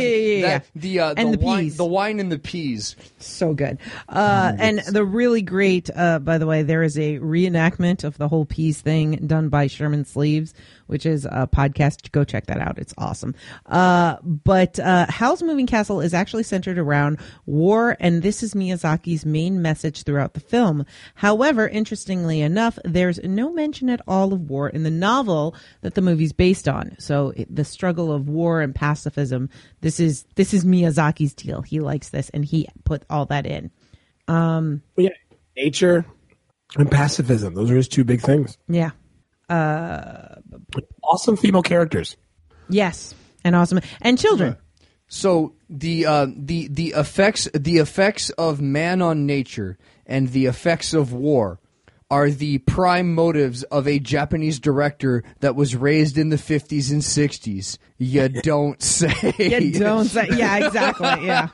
Yeah. The wine and the peas. So good. And the really great, by the way, there is a reenactment of the whole peas thing done by Sherman Sleeves, which is a podcast. Go check that out. It's awesome. But Howl's Moving Castle is actually centered around war, and this is Miyazaki's main message throughout the film. However, interestingly enough, there's no mention at all of war in the novel that the movie's based on. So the struggle of war and pacifism, this is Miyazaki's deal. He likes this, and he put all that in. Nature and pacifism. Those are his two big things. Yeah. Awesome female characters. Yes, and awesome and children. Yeah. So the effects of man on nature and the effects of war are the prime motives of a Japanese director that was raised in the 50s and 60s. You don't say. You don't say. Yeah, exactly. Yeah.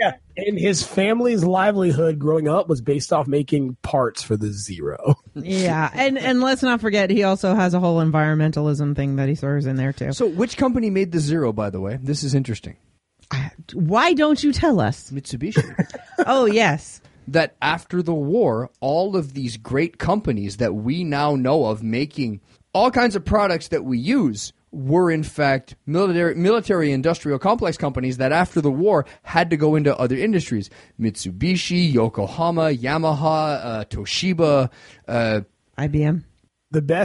Yeah. And his family's livelihood growing up was based off making parts for the Zero. Yeah. And let's not forget, he also has a whole environmentalism thing that he throws in there, too. So which company made the Zero, by the way? This is interesting. Why don't you tell us? Mitsubishi. Oh, yes. That after the war, all of these great companies that we now know of making all kinds of products that we use were in fact military industrial complex companies that after the war had to go into other industries. Mitsubishi, Yokohama, Yamaha, Toshiba, IBM. There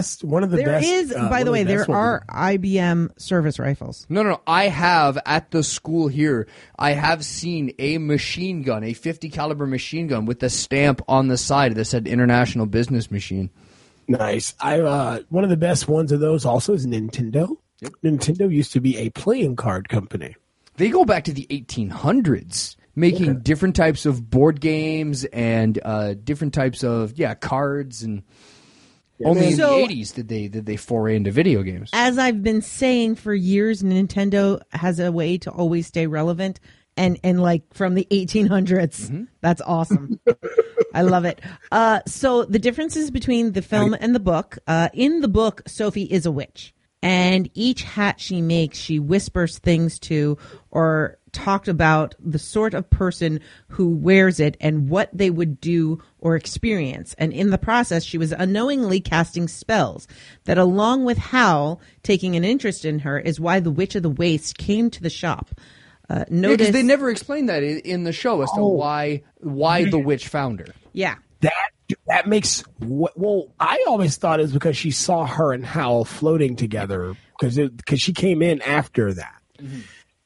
are IBM service rifles. No. I have at the school here, I have seen a machine gun, a 50 caliber machine gun with a stamp on the side that said International Business Machine. Nice. I one of the best ones of those also is Nintendo. Yep. Nintendo used to be a playing card company. They go back to the 1800s. Making different types of board games and different types of cards and. Only in the 80s did they foray into video games. As I've been saying for years, Nintendo has a way to always stay relevant, and like from the 1800s. Mm-hmm. That's awesome. I love it. So the differences between the film and the book. In the book, Sophie is a witch, and each hat she makes, she whispers things to or talked about the sort of person who wears it and what they would do or experience. And in the process, she was unknowingly casting spells that, along with Howl taking an interest in her, is why the Witch of the Waste came to the shop. Because they never explained that in the show as to why the witch found her. Yeah. That makes – well, I always thought it was because she saw her and Howl floating together because she came in after that. Mm-hmm.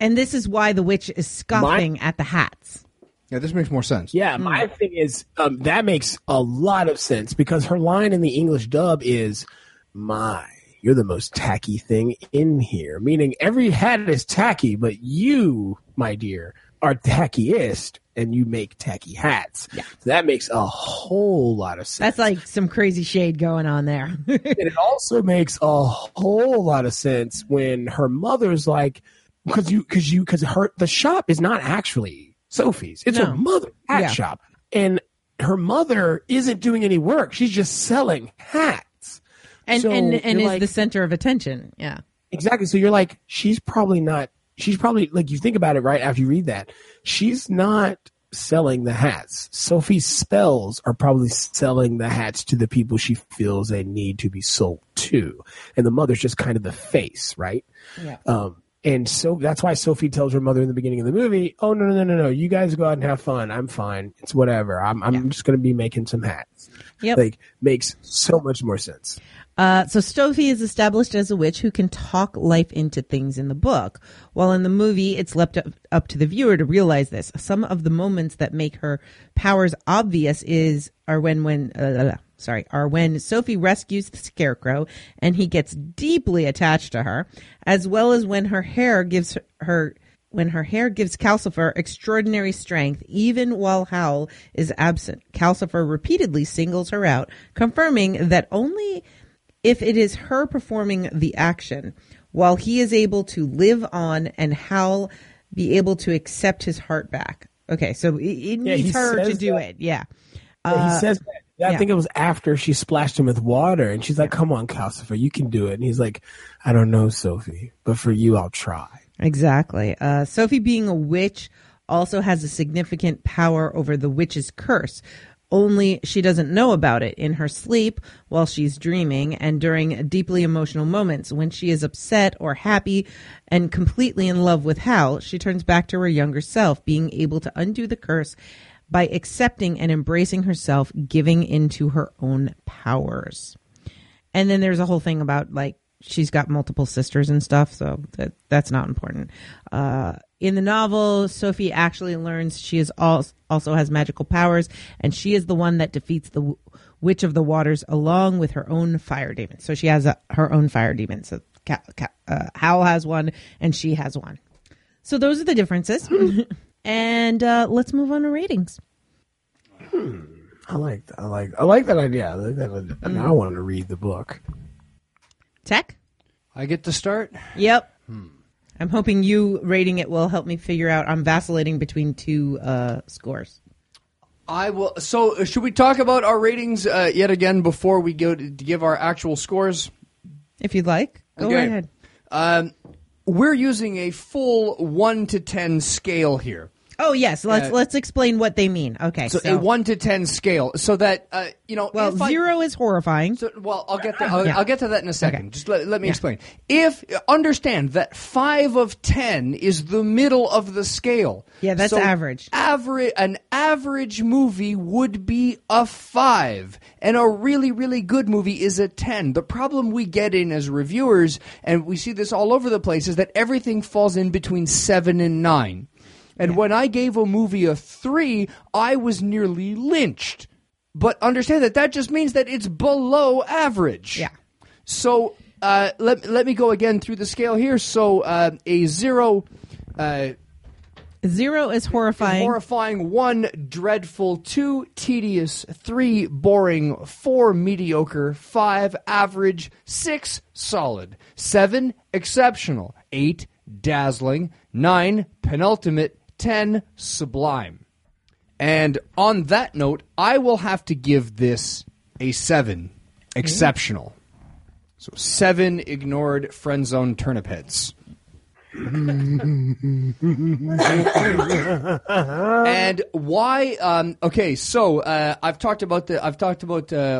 And this is why the witch is scoffing at the hats. Yeah, this makes more sense. Yeah, my thing is that makes a lot of sense because her line in the English dub is, you're the most tacky thing in here. Meaning every hat is tacky, but you, my dear, are tackiest and you make tacky hats. Yeah. So that makes a whole lot of sense. That's like some crazy shade going on there. And it also makes a whole lot of sense when her mother's like, Because the shop is not actually Sophie's. It's her mother's hat shop. And her mother isn't doing any work. She's just selling hats. And is like, the center of attention. Yeah. Exactly. So you're like, she's probably like, you think about it right after you read that. She's not selling the hats. Sophie's spells are probably selling the hats to the people she feels they need to be sold to. And the mother's just kind of the face, right? Yeah. And so that's why Sophie tells her mother in the beginning of the movie, oh, no, you guys go out and have fun. I'm fine. It's whatever. I'm just going to be making some hats. Yep. Like, makes so much more sense. So Sophie is established as a witch who can talk life into things in the book. While in the movie, it's left up to the viewer to realize this. Some of the moments that make her powers obvious are when Sophie rescues the Scarecrow and he gets deeply attached to her, as well as when her hair gives Calcifer extraordinary strength, even while Howl is absent. Calcifer repeatedly singles her out, confirming that only if it is her performing the action, while he is able to live on and Howl be able to accept his heart back. Okay, so it needs her to do that. It. Yeah. He says that. Yeah, I think it was after she splashed him with water, and she's like, come on, Calcifer, you can do it. And he's like, I don't know, Sophie, but for you, I'll try. Exactly. Sophie, being a witch, also has a significant power over the witch's curse, only she doesn't know about it in her sleep, while she's dreaming, and during deeply emotional moments. When she is upset or happy and completely in love with Hal, she turns back to her younger self, being able to undo the curse by accepting and embracing herself, giving into her own powers. And then there's a whole thing about, like, she's got multiple sisters and stuff, so that's not important. In the novel, Sophie actually learns she is also has magical powers, and she is the one that defeats the Witch of the Waters along with her own fire demon. So she has her own fire demon. So Howl has one, and she has one. So those are the differences. And let's move on to ratings. I like that idea. I like that idea. Now I want to read the book. Tech? I get to start? Yep. I'm hoping you rating it will help me figure out. I'm vacillating between two scores. I will. So should we talk about our ratings yet again before we go to give our actual scores? If you'd like. Go ahead. We're using a full 1 to 10 scale here. Oh, yes. Let's explain what they mean. Okay. So a 1 to 10 scale so that, Well, 0 is horrifying. So, well, I'll get to that in a second. Okay. Just let me explain. Understand that 5 of 10 is the middle of the scale. Yeah, that's so average. An average movie would be a 5. And a really, really good movie is a 10. The problem we get in as reviewers, and we see this all over the place, is that everything falls in between 7 and 9. And when I gave a movie a 3, I was nearly lynched. But understand that just means that it's below average. Yeah. So let me go again through the scale here. So a 0. 0 is horrifying. 1, dreadful. 2, tedious. 3, boring. 4, mediocre. 5, average. 6, solid. 7, exceptional. 8, dazzling. 9, penultimate. 10, sublime. And on that note, I will have to give this a 7. Exceptional. So 7 ignored friend zone turnip heads. And why? Okay, so I've talked about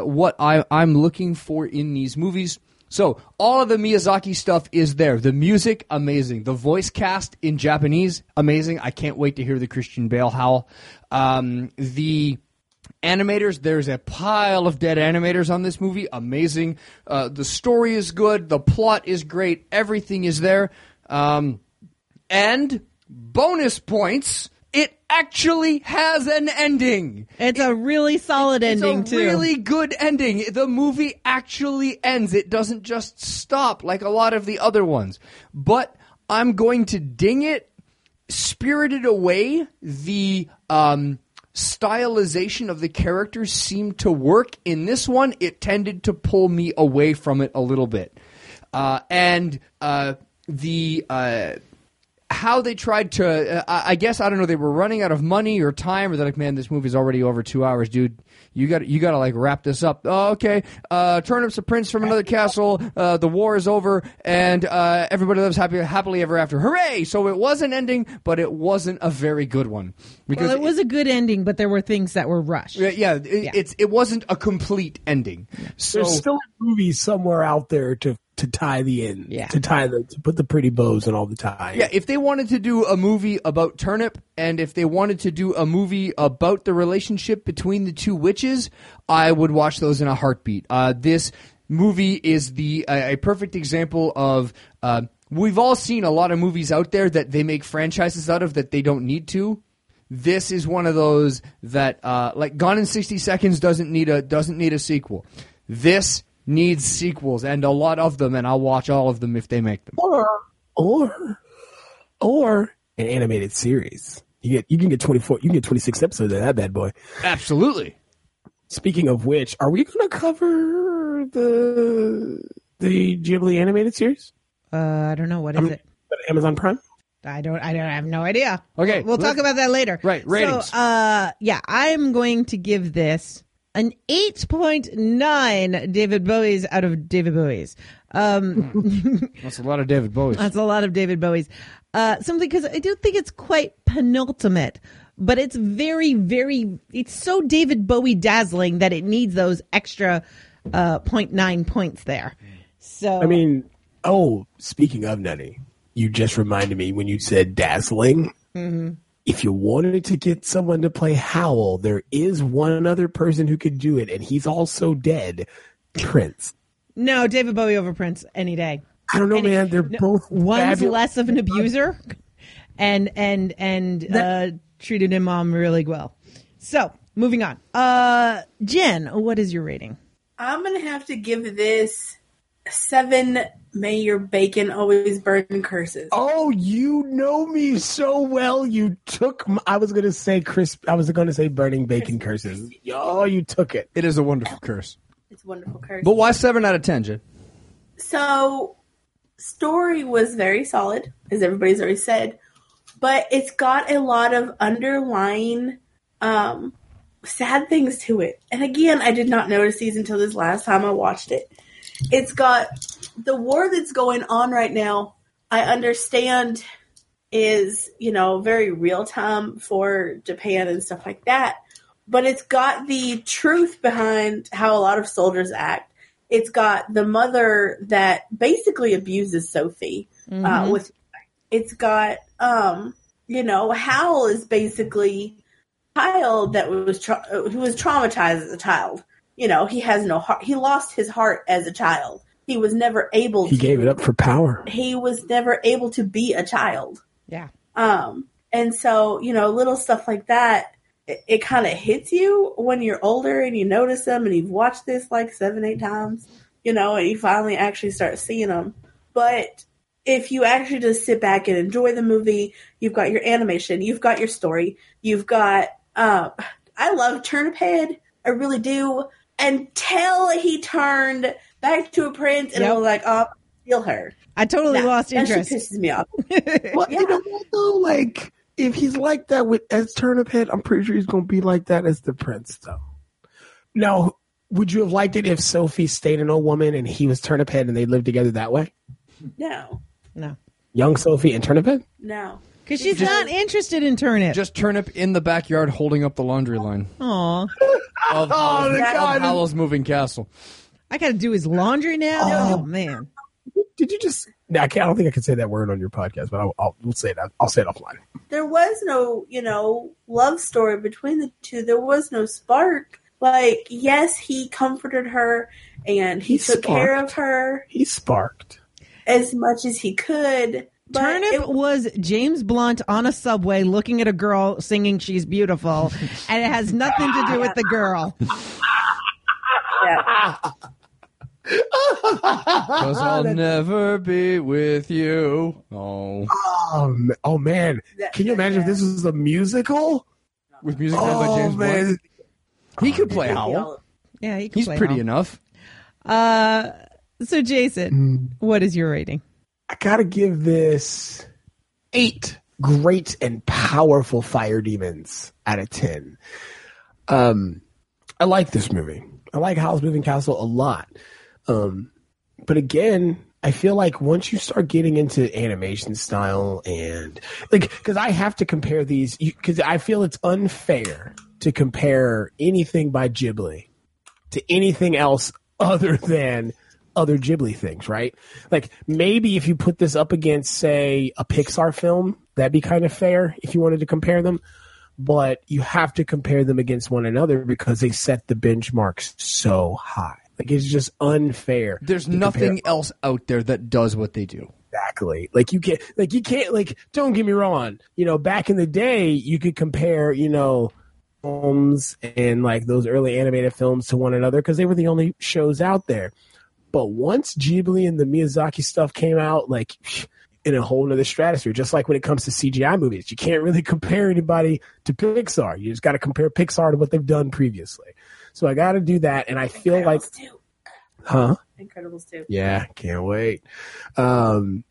what I'm looking for in these movies. So all of the Miyazaki stuff is there. The music, amazing. The voice cast in Japanese, amazing. I can't wait to hear the Christian Bale howl. The animators, there's a pile of dead animators on this movie, amazing. The story is good. The plot is great. Everything is there. And bonus points, it actually has an ending. It's a really solid ending, too. It's a really good ending. The movie actually ends. It doesn't just stop like a lot of the other ones. But I'm going to ding it. Spirited Away, the stylization of the characters seemed to work. In this one, it tended to pull me away from it a little bit. How they tried to, I guess, I don't know, they were running out of money or time, or they're like, man, this movie's already over 2 hours, dude. You got to like wrap this up. Oh, okay. Turnips, a prince from another castle. The war is over, and everybody lives happily ever after. Hooray! So it was an ending, but it wasn't a very good one. Because it was a good ending, but there were things that were rushed. It wasn't a complete ending. So, there's still a movie somewhere out there to to tie the end, to put the pretty bows on all the ties. Yeah, if they wanted to do a movie about Turnip, and if they wanted to do a movie about the relationship between the two witches, I would watch those in a heartbeat. This movie is a perfect example of. We've all seen a lot of movies out there that they make franchises out of that they don't need to. This is one of those that, like Gone in 60 Seconds, doesn't need a sequel. This needs sequels, and a lot of them, and I'll watch all of them if they make them. Or an animated series. You can get 26 episodes of that bad boy. Absolutely. Speaking of which, are we going to cover the Ghibli animated series? I don't know. What is it? Amazon Prime? I have no idea. Okay. We'll talk about that later. Right. Ratings. So, I'm going to give this an 8.9 David Bowies out of David Bowies. That's a lot of David Bowies. Something because I don't think it's quite penultimate, but it's very, very, it's so David Bowie dazzling that it needs those extra 0.9 points there. So, I mean, oh, speaking of Nutty, you just reminded me when you said dazzling. Mm-hmm. If you wanted to get someone to play Howl, there is one other person who could do it, and he's also dead. Prince. No, David Bowie over Prince any day. I don't know, man. Both one's fabulous. Less of an abuser, and treated his mom really well. So moving on, Jen, what is your rating? I'm gonna have to give this 7. May your bacon always burn curses. Oh, you know me so well. You took my, I was going to say burning bacon curses. Oh, you took it. It is a wonderful curse. It's a wonderful curse. But why 7 out of 10, Jen? So, story was very solid, as everybody's already said. But it's got a lot of underlying sad things to it. And again, I did not notice these until this last time I watched it. It's got the war that's going on right now, I understand is, very real time for Japan and stuff like that. But it's got the truth behind how a lot of soldiers act. It's got the mother that basically abuses Sophie. Mm-hmm. It's got, Howl is basically a child that who was traumatized as a child. He has no heart. He lost his heart as a child. He was never able to. He gave it up for power. He was never able to be a child. Yeah. And so, little stuff like that, it kind of hits you when you're older and you notice them and you've watched this like 7, 8 times, and you finally actually start seeing them. But if you actually just sit back and enjoy the movie, you've got your animation, you've got your story, you've got, I love Turnip Head. I really do. Until he turned back to a prince, and I was like, "Oh, steal her!" I totally lost interest. That pisses me off. Well, yeah. You know what though? Like, if he's like that as Turnip Head, I'm pretty sure he's going to be like that as the prince, though. Now, would you have liked it if Sophie stayed an old woman and he was Turnip Head, and they lived together that way? No. Young Sophie and Turnip Head? No, because she's not interested in turnip. Just Turnip in the backyard holding up the laundry line. Aww. Of Howl's Moving Castle. I got to do his laundry now? Oh, man. Did you just... No, I don't think I can say that word on your podcast, but I'll say it. I'll say it offline. There was no, love story between the two. There was no spark. Like, yes, he comforted her, and he took care of her. He sparked. As much as he could. But Turnip was James Blunt on a subway looking at a girl singing She's Beautiful, and it has nothing to do with the girl. Yeah. 'Cause I'll never be with you. Oh man. Can you imagine if this was a musical? With music by James Blunt? He could play Howl. Yeah, he could play Howl. He's pretty enough. So Jason, what is your rating? I gotta give this 8 great and powerful fire demons out of 10. I like this movie. I like Howl's Moving Castle a lot. But again, I feel like once you start getting into animation style and like, because I have to compare these, because I feel it's unfair to compare anything by Ghibli to anything else other than other Ghibli things, right? Like maybe if you put this up against, say, a Pixar film, that'd be kind of fair if you wanted to compare them. But you have to compare them against one another because they set the benchmarks so high. Like it's just unfair. There's nothing else out there that does what they do. Exactly. Like you can't, don't get me wrong. You know, back in the day, you could compare, you know, films and like those early animated films to one another because they were the only shows out there. But once Ghibli and the Miyazaki stuff came out, like in a whole nother stratosphere, just like when it comes to CGI movies, you can't really compare anybody to Pixar. You just got to compare Pixar to what they've done previously. So I got to do that. And I feel like, huh? Incredibles 2. Yeah, can't wait. Comparing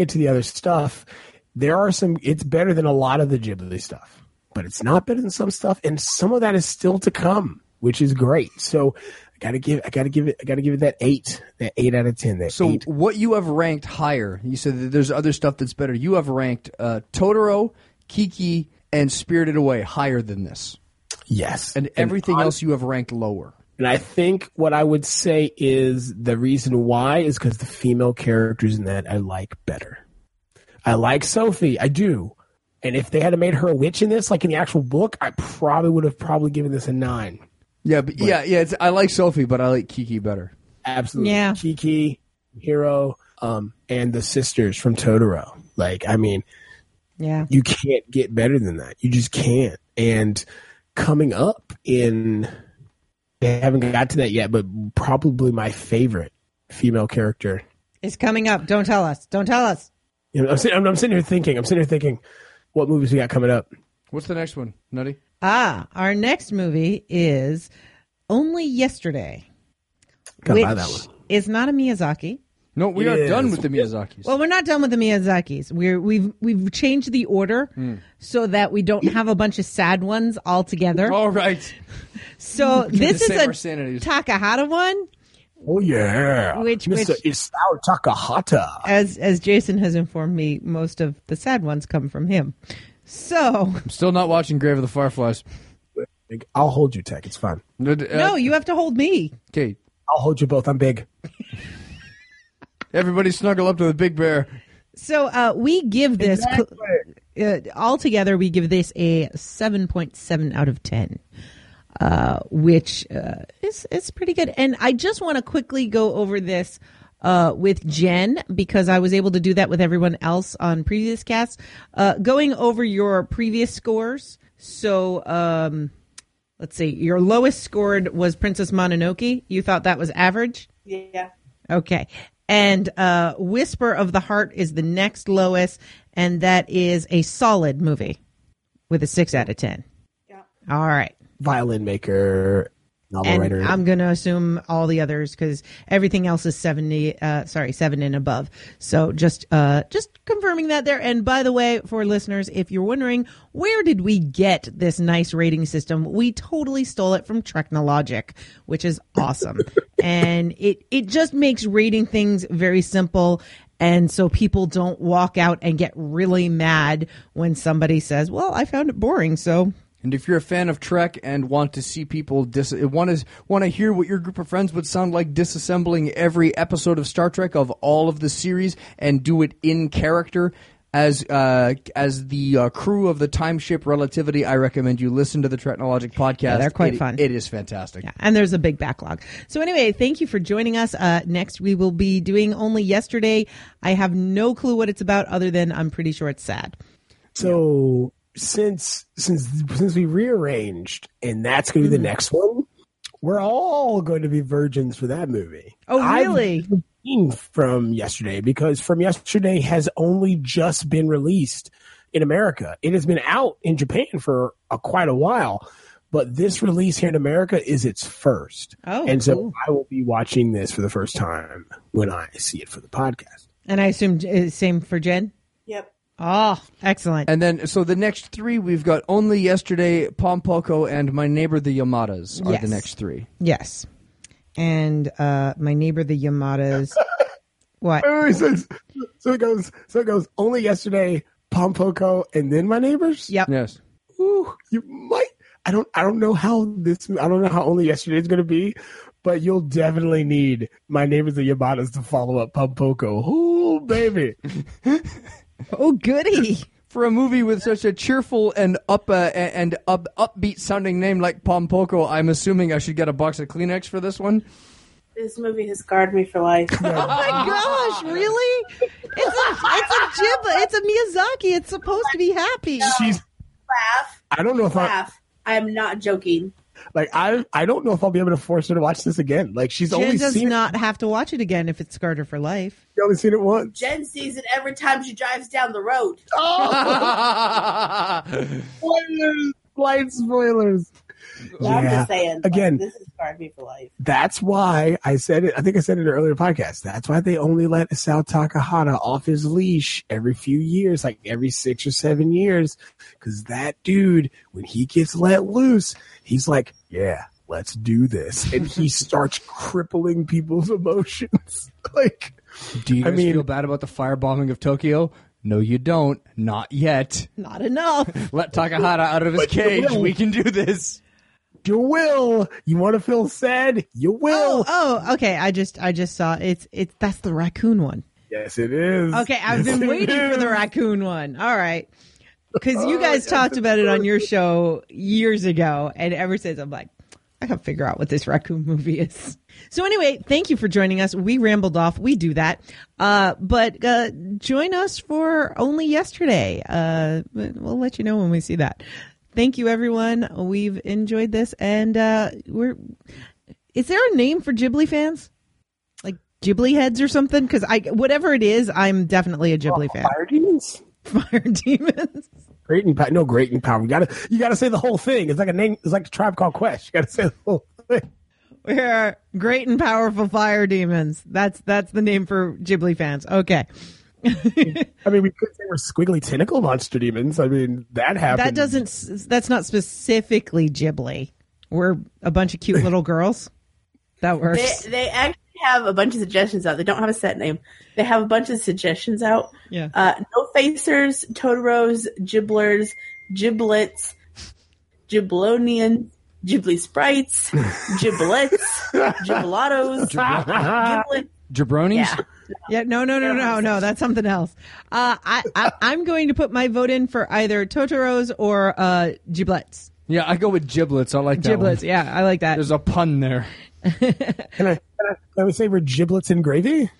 it to the other stuff, there are some. It's better than a lot of the Ghibli stuff, but it's not better than some stuff, and some of that is still to come, which is great. So I gotta give it that 8 out of 10. So what you have ranked higher? You said that there's other stuff that's better. You have ranked Totoro, Kiki, and Spirited Away higher than this. Yes, and everything else you have ranked lower. And I think what I would say is the reason why is because the female characters in that I like better. I like Sophie. I do. And if they had made her a witch in this, like in the actual book, I probably would have given this a 9. Yeah, but yeah. It's, I like Sophie, but I like Kiki better. Absolutely. Yeah. Kiki, Hiro, and the sisters from Totoro. Like, I mean, yeah, you can't get better than that. You just can't. And coming up in... They haven't got to that yet, but probably my favorite female character is coming up. Don't tell us. Don't tell us. You know, I'm sitting here thinking, what movies we got coming up? What's the next one, Nutty? Our next movie is Only Yesterday, which is not a Miyazaki. No, we are done with the Miyazakis. Well, we're not done with the Miyazakis. We've changed the order so that we don't have a bunch of sad ones all together. All right. So this is a Takahata one. Oh yeah, which Isao Takahata. As Jason has informed me, most of the sad ones come from him. So I'm still not watching Grave of the Fireflies. I'll hold you, Tech. It's fine. No, you have to hold me. Okay, I'll hold you both. I'm big. Everybody snuggle up to the big bear. So we give this, altogether, we give this a 7.7 out of 10, which is pretty good. And I just want to quickly go over this with Jen, because I was able to do that with everyone else on previous casts, going over your previous scores. So let's see, your lowest scored was Princess Mononoke. You thought that was average? Yeah. Okay. And Whisper of the Heart is the next lowest, and that is a solid movie with a 6 out of 10. Yeah. All right. Violin maker, novel writer. I'm going to assume all the others because everything else is 7 and above. So just confirming that there. And by the way, for listeners, if you're wondering, where did we get this nice rating system? We totally stole it from Treknologic, which is awesome. And it just makes rating things very simple. And so people don't walk out and get really mad when somebody says, well, I found it boring, so... And if you're a fan of Trek and want to see people want to hear what your group of friends would sound like disassembling every episode of Star Trek of all of the series and do it in character as the crew of the Time Ship Relativity, I recommend you listen to the Treknologic podcast. Yeah, they're quite fun. It is fantastic. Yeah, and there's a big backlog. So anyway, thank you for joining us. Next, we will be doing Only Yesterday. I have no clue what it's about other than I'm pretty sure it's sad. So... Since we rearranged, and that's going to be the next one, we're all going to be virgins for that movie. Oh, really? From Yesterday, because From Yesterday has only just been released in America. It has been out in Japan for quite a while, but this release here in America is its first. Oh, and so cool. I will be watching this for the first time when I see it for the podcast. And I assume same for Jen? Yep. Oh, excellent. And then, so the next three, we've got Only Yesterday, Pompoko, and My Neighbor the Yamadas are the next three. Yes. And My Neighbor the Yamadas. What? So it goes Only Yesterday, Pompoko, and then My Neighbors? Yep. Yes. Ooh, you might. I don't know how Only Yesterday is going to be, but you'll definitely need My Name is the Yamadas to follow up Pompoko. Ooh, baby. Oh, goody. For a movie with such a cheerful and upbeat sounding name like Pompoko, I'm assuming I should get a box of Kleenex for this one. This movie has scarred me for life. Oh my gosh, really? It's a Ghibli. It's a Miyazaki. It's supposed to be happy. She's laugh. I don't know if laugh. I am not joking. Like I don't know if I'll be able to force her to watch this again. Like Jen does not have to watch it again if it's scarred her for life. She only seen it once. Jen sees it every time she drives down the road. Oh! Spoilers, light spoilers. Yeah. I'm just saying. Again, this is scarred me for life. That's why I said it. I think I said it in an earlier podcast. That's why they only let Isao Takahata off his leash every few years, like every 6 or 7 years, because that dude, when he gets let loose, he's like, "Yeah, let's do this," and he starts crippling people's emotions. Like, do you guys feel bad about the firebombing of Tokyo? No, you don't. Not yet. Not enough. Let Takahata out of his cage. We can do this. You will. You want to feel sad? You will. Oh, okay. I just saw it's that's the raccoon one. Yes, it is. Okay, I've been waiting for the raccoon one. All right, because you guys talked about it on your show years ago, and ever since I'm like, I gotta figure out what this raccoon movie is. So anyway, thank you for joining us. We rambled off. We do that. But join us for Only Yesterday. We'll let you know when we see that. Thank you, everyone. We've enjoyed this, and is there a name for Ghibli fans? Like Ghibli heads or something? Because whatever it is, I'm definitely a Ghibli fan. Fire demons. Great and power. You gotta say the whole thing. It's like a name. It's like the Tribe Called Quest. You gotta say the whole thing. We are great and powerful fire demons. That's the name for Ghibli fans. Okay. I mean, we could say we're squiggly tentacle monster demons. I mean, that happens. That's not specifically Ghibli. We're a bunch of cute little girls. That works. They actually have a bunch of suggestions out. They don't have a set name. They have a bunch of suggestions out. Yeah. No Facers, Totoros, Gibblers, Giblets, Giblonian, Ghibli Sprites, Giblets, Gibblatos, Giblets. Jabronis? Yeah, no. That's something else. I'm going to put my vote in for either Totoros or Giblets. Yeah, I go with Giblets. I like that. Giblets, one. Yeah, I like that. There's a pun there. Can I would say we're Giblets in gravy?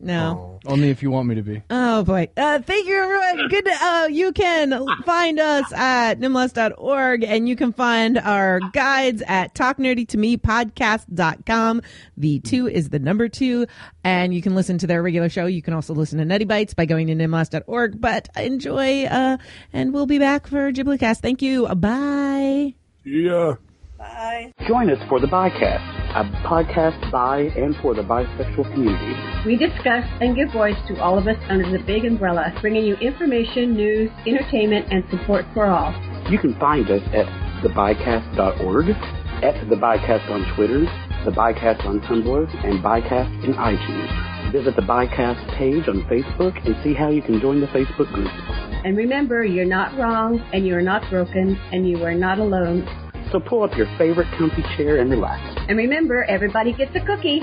No. Oh, only if you want me to be. Oh, boy. Thank you, everyone. Good. You can find us at nimless.org, and you can find our guides at talknerdytomepodcast.com. The 2 is the number 2, and you can listen to their regular show. You can also listen to Nutty Bites by going to nimless.org, but enjoy, and we'll be back for Ghiblicast. Thank you. Bye. Yeah. Bye. Join us for The Bicast, a podcast by and for the bisexual community. We discuss and give voice to all of us under the big umbrella, bringing you information, news, entertainment, and support for all. You can find us at thebicast.org, at The Bicast on Twitter, The Bicast on Tumblr, and Bicast in iTunes. Visit The Bicast page on Facebook and see how you can join the Facebook group. And remember, you're not wrong, and you're not broken, and you are not alone. So pull up your favorite comfy chair and relax. And remember, everybody gets a cookie.